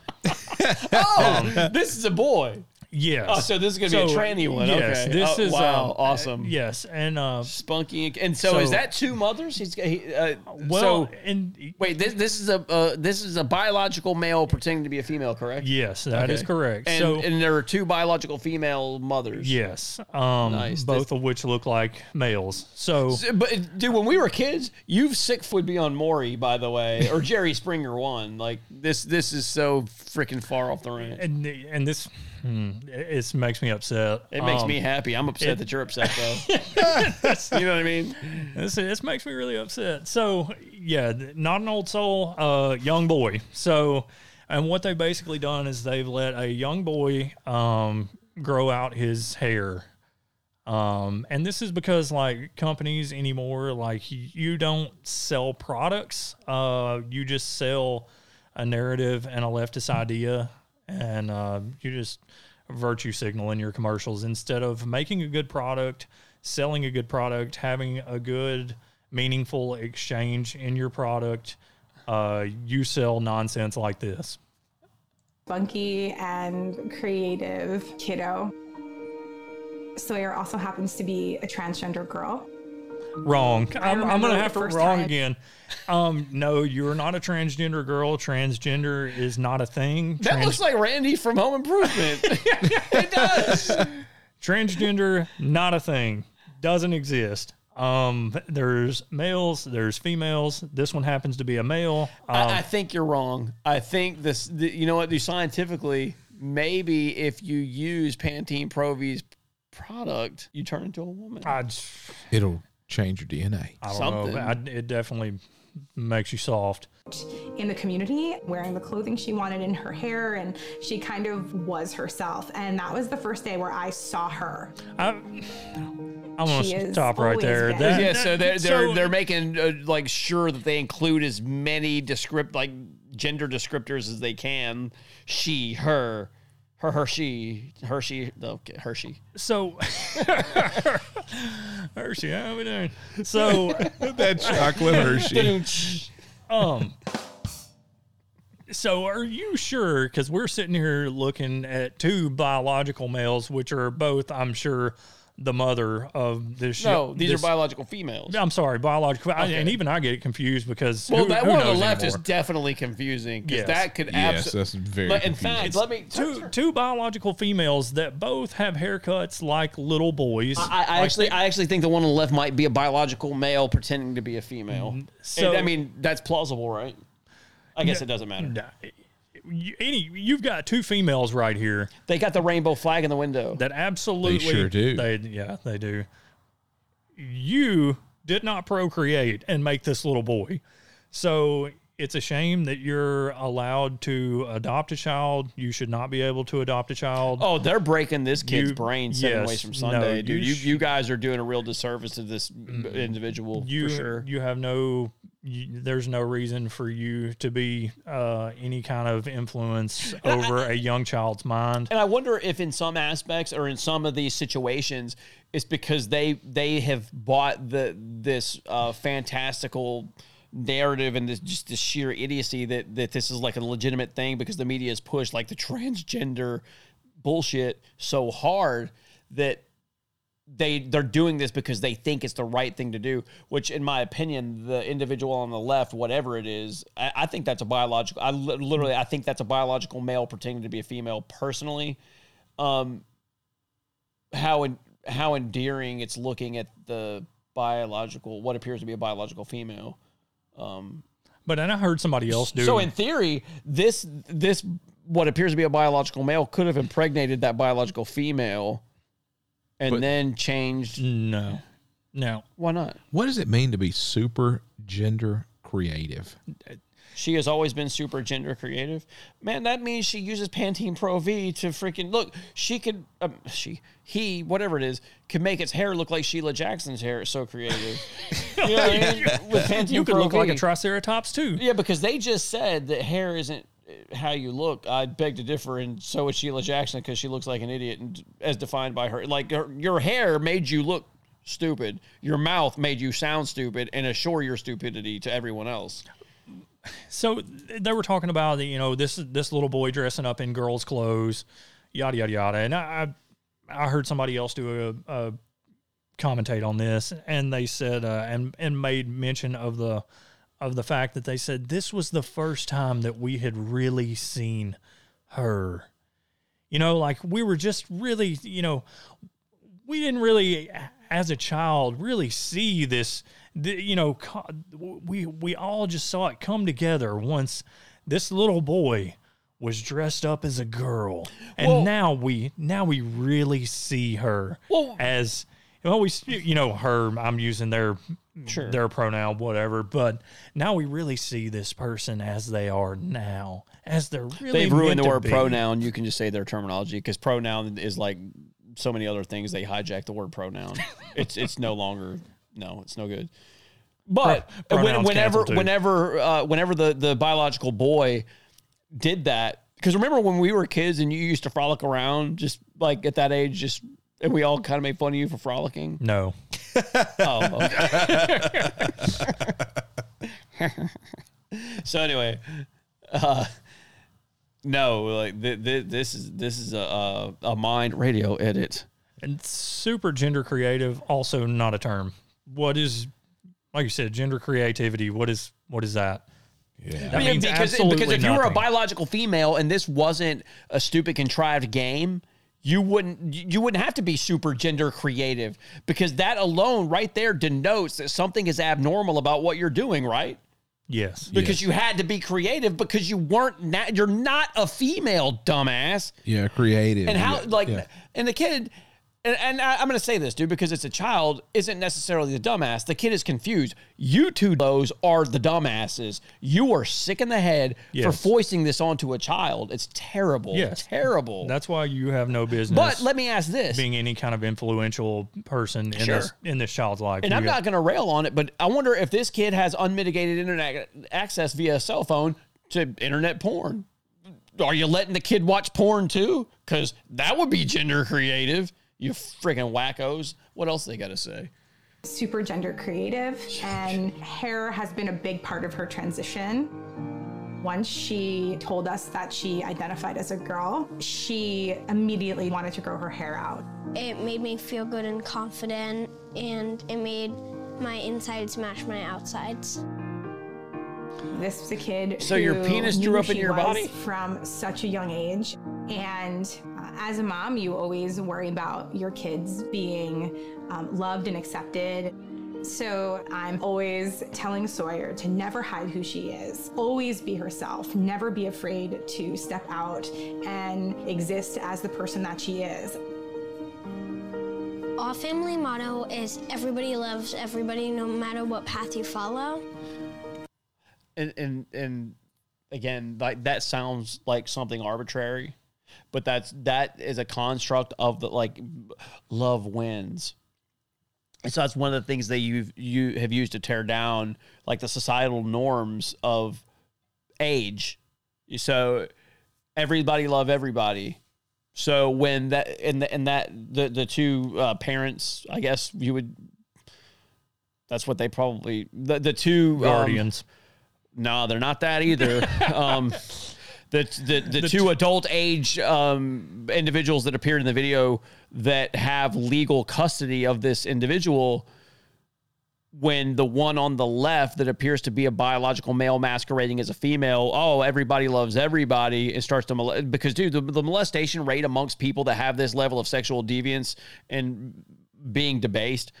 Oh, um, this is a boy. Yes. Oh, so this is going to so, be a tranny one. Yes. Okay. This oh, is wow. Um, awesome. Yes, and uh, spunky. And, and so, so, is that two mothers? He's he, uh, well. So, and wait, this this is a uh, this is a biological male pretending to be a female, correct? Yes, that okay. is correct. And, so, and there are two biological female mothers. Yes. Um, nice. Both this, of which look like males. So, so, but dude, when we were kids, you've sick would be on Maury, by the way, or Jerry Springer one. Like this, this is so freaking far off the range. And and this. Hmm. It makes me upset. It makes um, me happy. I'm upset it, that you're upset, though. You know what I mean? This, this makes me really upset. So, yeah, not an old soul, uh, young boy. So, and what they've basically done is they've let a young boy um, grow out his hair. Um, and this is because, like, companies anymore, like, you don't sell products. Uh, you just sell a narrative and a leftist idea. And uh, you just virtue signal in your commercials instead of making a good product, selling a good product, having a good, meaningful exchange in your product. Uh, you sell nonsense like this. Funky and creative kiddo. Sawyer also happens to be a transgender girl. Wrong. I'm, I'm going to have to wrong time. again. Um, no, you're not a transgender girl. Transgender is not a thing. Trans- that looks like Randy from Home Improvement. It does. Transgender, not a thing. Doesn't exist. Um, there's males. There's females. This one happens to be a male. Um, I, I think you're wrong. I think this, the, you know what, the scientifically, maybe if you use Pantene Pro-V's product, you turn into a woman. I'd, It'll... change your D N A. I don't Something. know. I, it definitely makes you soft. In the community, wearing the clothing she wanted in her hair, and she kind of was herself. And that was the first day where I saw her. I'm, I'm going to stop right there. That, yeah, so they're, they're, so, they're making uh, like sure that they include as many descript, like gender descriptors as they can. She, her. Her, Hershey, Hershey, okay, Hershey. So, Hershey, how are we doing? So, that chocolate Hershey. um, so, are you sure? Because we're sitting here looking at two biological males, which are both, I'm sure, the mother of this. No, these this, are biological females. I'm sorry, biological. Okay. I, and even I get confused because well, who, that who one on the left anymore? Is definitely confusing because yes. that could absolutely. Yes, that's very. But in confusing. fact, let me two sure. two biological females that both have haircuts like little boys. I, I like actually, they, I actually think the one on the left might be a biological male pretending to be a female. So and, I mean, that's plausible, right? I guess no, it doesn't matter. No, You, any, you've got two females right here. They got the rainbow flag in the window. That absolutely. They sure do. They, yeah, they do. You did not procreate and make this little boy. So it's a shame that you're allowed to adopt a child. You should not be able to adopt a child. Oh, they're breaking this kid's you, brain seven yes, ways from Sunday, no, dude. You, sh- you guys are doing a real disservice to this individual you, for sure. You have no you, there's no reason for you to be uh, any kind of influence over a young child's mind. And I wonder if in some aspects or in some of these situations, it's because they they have bought the this uh, fantastical narrative and this, just the sheer idiocy that, that this is like a legitimate thing because the media has pushed like the transgender bullshit so hard that they they're doing this because they think it's the right thing to do, which in my opinion, the individual on the left, whatever it is, I, I think that's a biological, I li- literally, I think that's a biological male pretending to be a female personally. Um, how, en- how endearing it's looking at the biological, what appears to be a biological female. Um, but then I heard somebody else do. So in theory, this, this, what appears to be a biological male could have impregnated that biological female and but, then changed. No, no. Why not? What does it mean to be super gender creative? She has always been super gender creative. Man, that means she uses Pantene Pro-V to freaking look. She could, um, she, he, whatever it is, could make its hair look like Sheila Jackson's hair. It's so creative. You know what I mean? With Pantene you could Pro-V. Look like a Triceratops too. Yeah, because they just said that hair isn't how you look. I beg to differ, and so is Sheila Jackson because she looks like an idiot, and as defined by her, like her, your hair made you look stupid, your mouth made you sound stupid, and assure your stupidity to everyone else. So they were talking about the, you know, this this little boy dressing up in girls' clothes, yada yada yada, and I I heard somebody else do a, a commentate on this, and they said uh, and and made mention of the. of the fact that they said this was the first time that we had really seen her. You know, like we were just really, you know, we didn't really, as a child, really see this, the, you know, we we all just saw it come together once this little boy was dressed up as a girl. And well, now we, now we really see her well, as, well, we, you know, her, I'm using their, sure, their pronoun, whatever, but now we really see this person as they are now, as they're really. They've ruined the word pronoun. You can just say their terminology because pronoun is like so many other things. They hijack the word pronoun. it's it's no longer no. It's no good. But Pro- when, whenever whenever uh, whenever the the biological boy did that, because remember when we were kids and you used to frolic around just like at that age, just. And we all kind of made fun of you for frolicking? No. Oh, okay. So anyway, uh, no, like th- th- this is this is a a mind radio edit. And super gender creative, also not a term. What is, like you said, gender creativity? What is what is that? Yeah, that I mean, means because, absolutely because if nothing. You were a biological female and this wasn't a stupid contrived game. You wouldn't you wouldn't have to be super gender creative because that alone right there denotes that something is abnormal about what you're doing, right? Yes. Because yes. You had to be creative because you weren't not, you're not a female, dumbass. Yeah, creative. And how yeah. like yeah. and the kid and, and I, I'm going to say this, dude, because it's a child isn't necessarily the dumbass. The kid is confused. You two those are the dumbasses. You are sick in the head yes. for foisting this onto a child. It's terrible. Yes. Terrible. That's why you have no business. But let me ask this. Being any kind of influential person in, sure. this, in this child's life. And you I'm got- not going to rail on it, but I wonder if this kid has unmitigated internet access via cell phone to internet porn. Are you letting the kid watch porn too? Because that would be gender creative. You freaking wackos. What else they got to say? Super gender creative, and hair has been a big part of her transition. Once she told us that she identified as a girl, she immediately wanted to grow her hair out. It made me feel good and confident, and it made my insides match my outsides. This was a kid so who your penis drew up in your body from such a young age. And uh, as a mom, you always worry about your kids being um, loved and accepted. So I'm always telling Sawyer to never hide who she is, always be herself, never be afraid to step out and exist as the person that she is. Our family motto is everybody loves everybody, no matter what path you follow. And, and, and again, like that sounds like something arbitrary. But that's that is a construct of the like love wins. And so that's one of the things that you've, you have used to tear down, like, the societal norms of age. So everybody love everybody. So when that, and, the, and that, the, the two uh, parents, I guess you would, that's what they probably, the, the two guardians. Um, no, they're not that either. um, the, the, the, the two t- adult age um, individuals that appeared in the video that have legal custody of this individual, when the one on the left that appears to be a biological male masquerading as a female, oh, everybody loves everybody, it starts to molest. Because, dude, the, the molestation rate amongst people that have this level of sexual deviance and being debased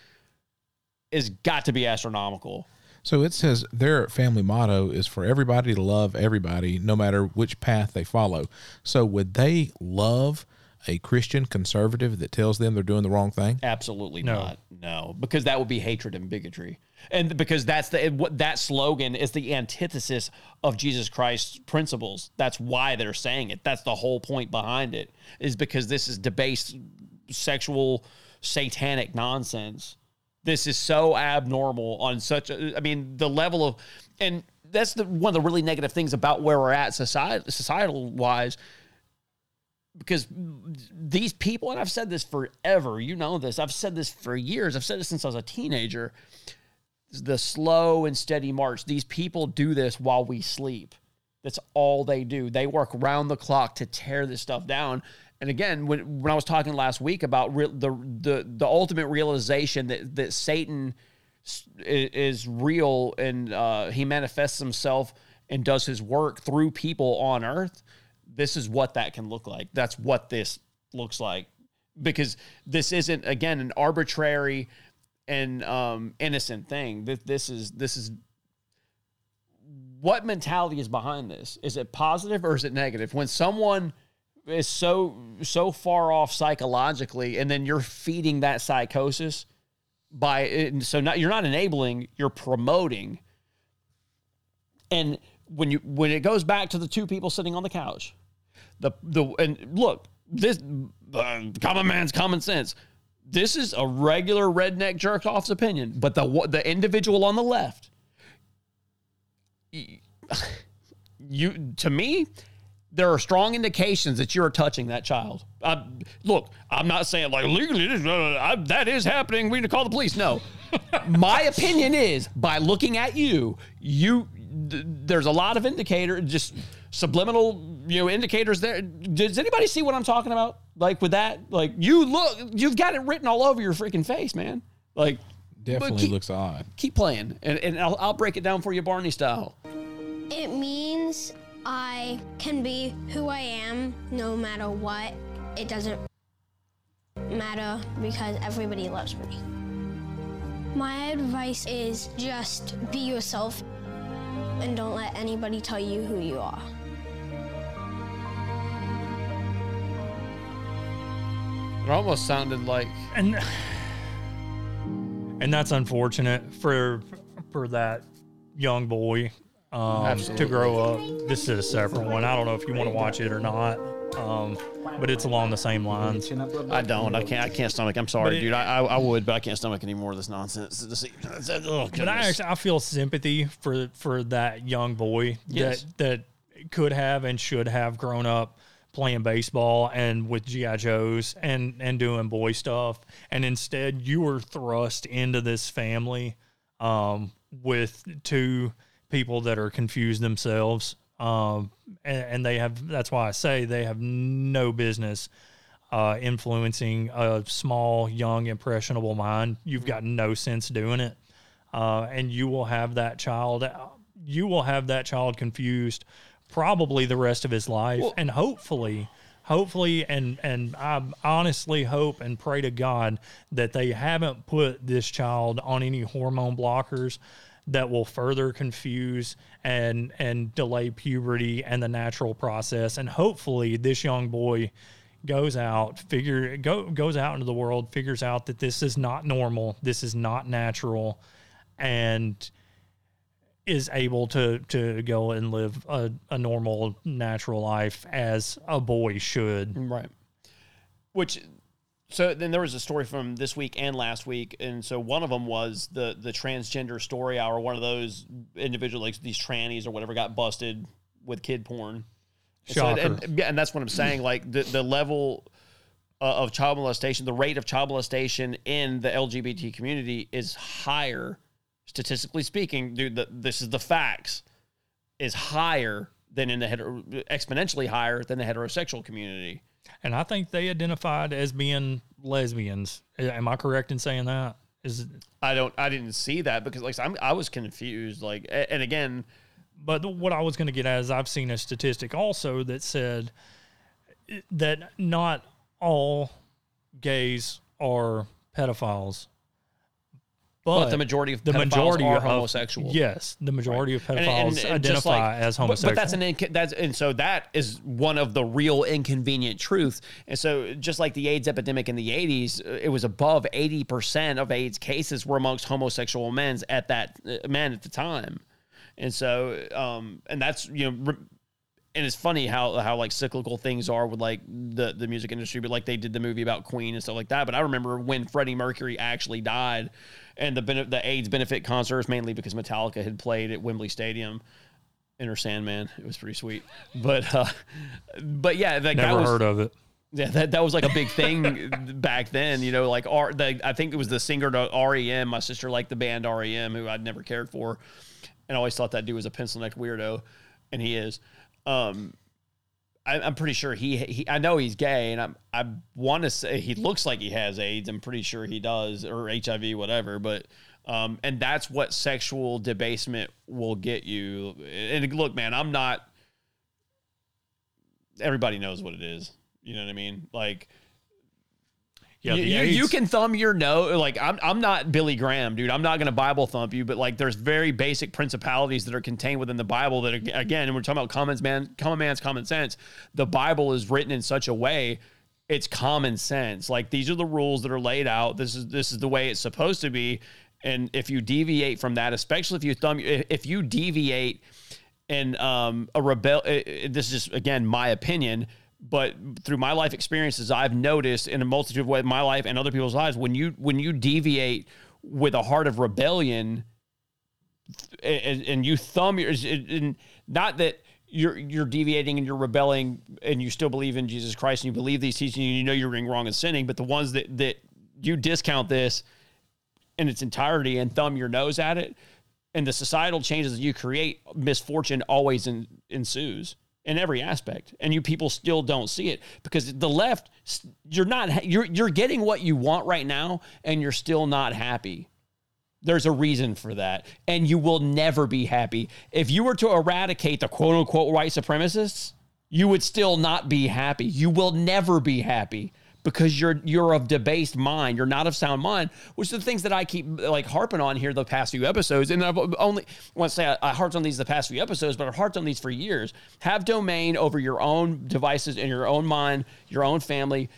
is got to be astronomical. So it says their family motto is for everybody to love everybody, no matter which path they follow. So would they love a Christian conservative that tells them they're doing the wrong thing? Absolutely no. not. No, because that would be hatred and bigotry. And because that's the what that slogan is the antithesis of Jesus Christ's principles. That's why they're saying it. That's the whole point behind it, is because this is debased, sexual, satanic nonsense. This is so abnormal on such a, I mean, the level of, and that's the one of the really negative things about where we're at society, societal wise, because these people, and I've said this forever, you know this, I've said this for years, I've said this since I was a teenager, the slow and steady march. These people do this while we sleep. That's all they do. They work round the clock to tear this stuff down. And again, when when I was talking last week about re- the, the the ultimate realization that, that Satan is real and uh, he manifests himself and does his work through people on earth, this is what that can look like. That's what this looks like. Because this isn't, again, an arbitrary and um, innocent thing. This, this is this is what mentality is behind this. Is it positive or is it negative? When someone is so so far off psychologically, and then you're feeding that psychosis by so not you're not enabling, you're promoting. And when you when it goes back to the two people sitting on the couch, the the and look, this uh, common man's common sense. This is a regular redneck jerk off's opinion, but the the individual on the left, you to me, there are strong indications that you're touching that child. I, look, I'm not saying like legally uh, I, that is happening, we need to call the police. No, my opinion is by looking at you, you th- there's a lot of indicator, just subliminal, you know, indicators there. Does anybody see what I'm talking about? Like with that, like you look, you've got it written all over your freaking face, man. Like definitely keep, looks odd. Keep playing, and and I'll, I'll break it down for you, Barney style. It means I can be who I am no matter what. It doesn't matter because everybody loves me. My advice is just be yourself and don't let anybody tell you who you are. It almost sounded like... And, and that's unfortunate for for that young boy. Um, to grow up. This is a separate one. I don't know if you want to watch it or not, um, but it's along the same lines. I don't. I can't. I can't stomach. I'm sorry, it, dude. I, I I would, but I can't stomach any more of this nonsense. Oh, but I actually I feel sympathy for for that young boy that yes. that could have and should have grown up playing baseball and with G I. Joes and and doing boy stuff, and instead you were thrust into this family um, with two people that are confused themselves, um, and, and they have. That's why I say they have no business uh, influencing a small, young, impressionable mind. You've got no sense doing it, uh, and you will have that child. You will have that child confused, probably the rest of his life, well, and hopefully, hopefully, and and I honestly hope and pray to God that they haven't put this child on any hormone blockers that will further confuse and and delay puberty and the natural process. And hopefully this young boy goes out, figure go goes out into the world, figures out that this is not normal, this is not natural, and is able to to go and live a, a normal, natural life as a boy should. Right. Which So then there was a story from this week and last week, and so one of them was the the transgender story hour. One of those individuals, like these trannies or whatever, got busted with kid porn. Shocker. And, so, and, and that's what I'm saying. Like the the level of child molestation, the rate of child molestation in the L G B T community is higher, statistically speaking. Dude, the, this is the facts. Is higher than in the hetero, exponentially higher than the heterosexual community. And I think they identified as being lesbians. Am I correct in saying that? Is it, I don't. I didn't see that because, like, I'm, I was confused. Like, and again, but what I was going to get at is I've seen a statistic also that said that not all gays are pedophiles, but, but the majority of the pedophiles majority are homosexual. Of, yes, the majority right. of pedophiles and, and, and identify like, as homosexual. But, but that's an inc- that's and so that is one of the real inconvenient truths. And so just like the AIDS epidemic in the eighties, it was above eighty percent of AIDS cases were amongst homosexual men at that uh, men at the time. And so um, and that's you know re- and it's funny how how like cyclical things are with like the the music industry, but like they did the movie about Queen and stuff like that. But I remember when Freddie Mercury actually died. And the the AIDS benefit concerts, mainly because Metallica had played at Wembley Stadium, Enter Sandman. It was pretty sweet, but uh, but yeah, that never was, heard of it. Yeah, that, that was like a big thing back then. You know, like R, the, I think it was the singer to R E M. My sister liked the band R E M, who I'd never cared for, and always thought that dude was a pencil necked weirdo, and he is. Um, I, I'm pretty sure he, he. I know he's gay, and I'm, I want to say he looks like he has AIDS. I'm pretty sure he does, or H I V, whatever. But um, and that's what sexual debasement will get you. And look, man, I'm not. Everybody knows what it is. You know what I mean? Like, yeah, you, you, you can thumb your nose. Like, I'm I'm not Billy Graham, dude. I'm not gonna Bible thump you. But like, there's very basic principalities that are contained within the Bible that are, again, and we're talking about common man, common man's common sense. The Bible is written in such a way, it's common sense. Like these are the rules that are laid out. This is this is the way it's supposed to be. And if you deviate from that, especially if you thumb, if you deviate, and um a rebel, this is again my opinion. But through my life experiences, I've noticed in a multitude of ways, my life and other people's lives, when you when you deviate with a heart of rebellion, and, and you thumb your, and not that you're you're deviating and you're rebelling, and you still believe in Jesus Christ and you believe these teachings, and you know you're doing wrong and sinning, but the ones that that you discount this in its entirety and thumb your nose at it, and the societal changes that you create, misfortune always in, ensues. In every aspect, and you people still don't see it because the left, you're not, you're you're getting what you want right now, and you're still not happy. There's a reason for that, and you will never be happy. If you were to eradicate the quote unquote white supremacists, you would still not be happy. You will never be happy because you're you're of debased mind. You're not of sound mind, which are the things that I keep like harping on here the past few episodes. And I've only want to say I, I harped on these the past few episodes, but I've harped on these for years. Have domain over your own devices and your own mind, your own family.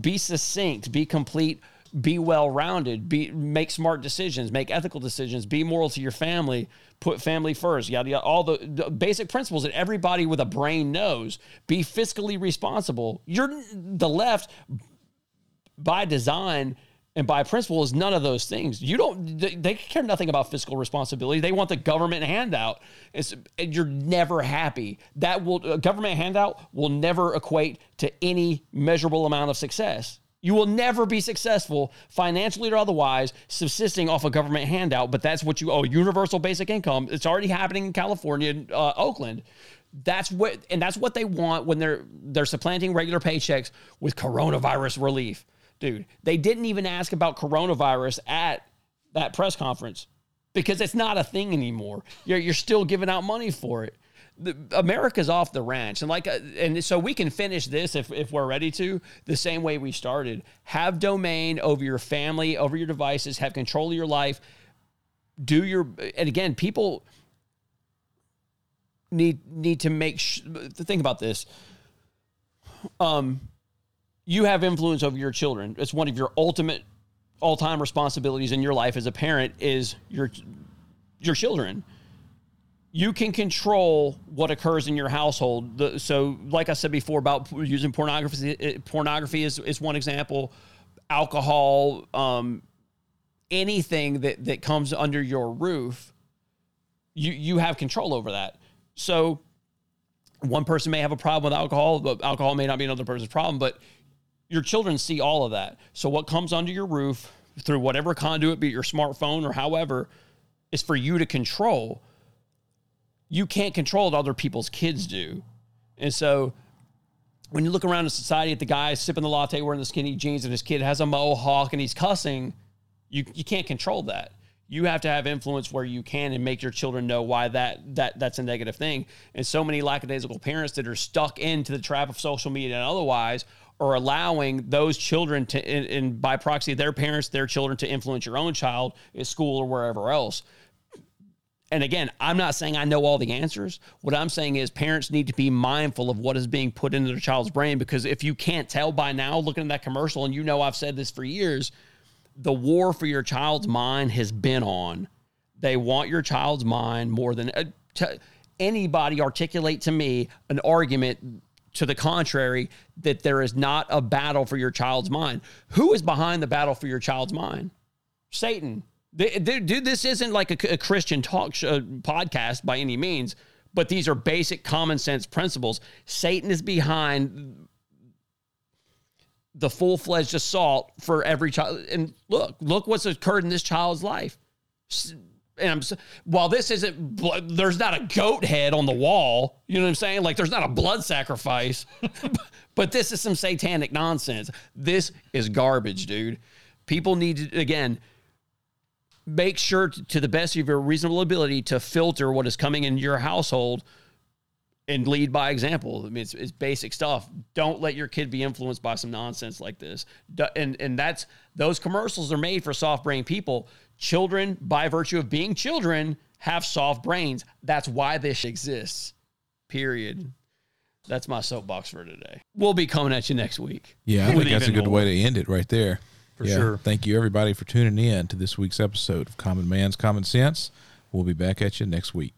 Be succinct, be complete, be well-rounded, be make smart decisions, make ethical decisions, be moral to your family, put family first, yada, yada, all the, the basic principles that everybody with a brain knows. Be fiscally responsible. You're the left, by design and by principle, is none of those things. You don't, they, they care nothing about fiscal responsibility. They want the government handout. It's, and you're never happy. That will, a government handout will never equate to any measurable amount of success. You will never be successful financially or otherwise subsisting off a government handout, but that's what you owe. Universal basic income. It's already happening in California and uh, Oakland. That's what, and that's what they want when they're, they're supplanting regular paychecks with coronavirus relief. Dude, they didn't even ask about coronavirus at that press conference because it's not a thing anymore. You're, you're still giving out money for it. The, America's off the ranch, and like, uh, and so we can finish this if if we're ready to the same way we started. Have domain over your family, over your devices. Have control of your life. Do your, and again, people need need to make sh- think about this. Um, you have influence over your children. It's one of your ultimate all time responsibilities in your life as a parent is your your children. You can control what occurs in your household. The, so like I said before about using pornography, pornography is, is one example. alcohol, um, anything that, that comes under your roof, you, you have control over that. So one person may have a problem with alcohol, but alcohol may not be another person's problem, but your children see all of that. So what comes under your roof through whatever conduit, be it your smartphone or however, is for you to control. You can't control what other people's kids do. And so when you look around in society at the guy sipping the latte, wearing the skinny jeans, and his kid has a mohawk and he's cussing, you you can't control that. You have to have influence where you can and make your children know why that that that's a negative thing. And so many lackadaisical parents that are stuck into the trap of social media and otherwise are allowing those children to, and, and by proxy, their parents, their children, to influence your own child at school or wherever else. And again, I'm not saying I know all the answers. What I'm saying is parents need to be mindful of what is being put into their child's brain, because if you can't tell by now, looking at that commercial, and you know I've said this for years, the war for your child's mind has been on. They want your child's mind more than uh, t- anybody articulate to me an argument to the contrary that there is not a battle for your child's mind. Who is behind the battle for your child's mind? Satan. Dude, this isn't like a, a Christian talk show podcast by any means, but these are basic common sense principles. Satan is behind the full-fledged assault for every child. And look, look what's occurred in this child's life. And I'm, while this isn't, there's not a goat head on the wall, you know what I'm saying? Like, there's not a blood sacrifice, but this is some satanic nonsense. This is garbage, dude. People need to, again, make sure to the best of your reasonable ability to filter what is coming in your household and lead by example. I mean, it's, it's basic stuff. Don't let your kid be influenced by some nonsense like this. And and that's, those commercials are made for soft-brained people. Children, by virtue of being children, have soft brains. That's why this exists, period. That's my soapbox for today. We'll be coming at you next week. Yeah, I think that's a good more. way to end it right there. For yeah. sure. Thank you, everybody, for tuning in to this week's episode of Common Man's Common Sense. We'll be back at you next week.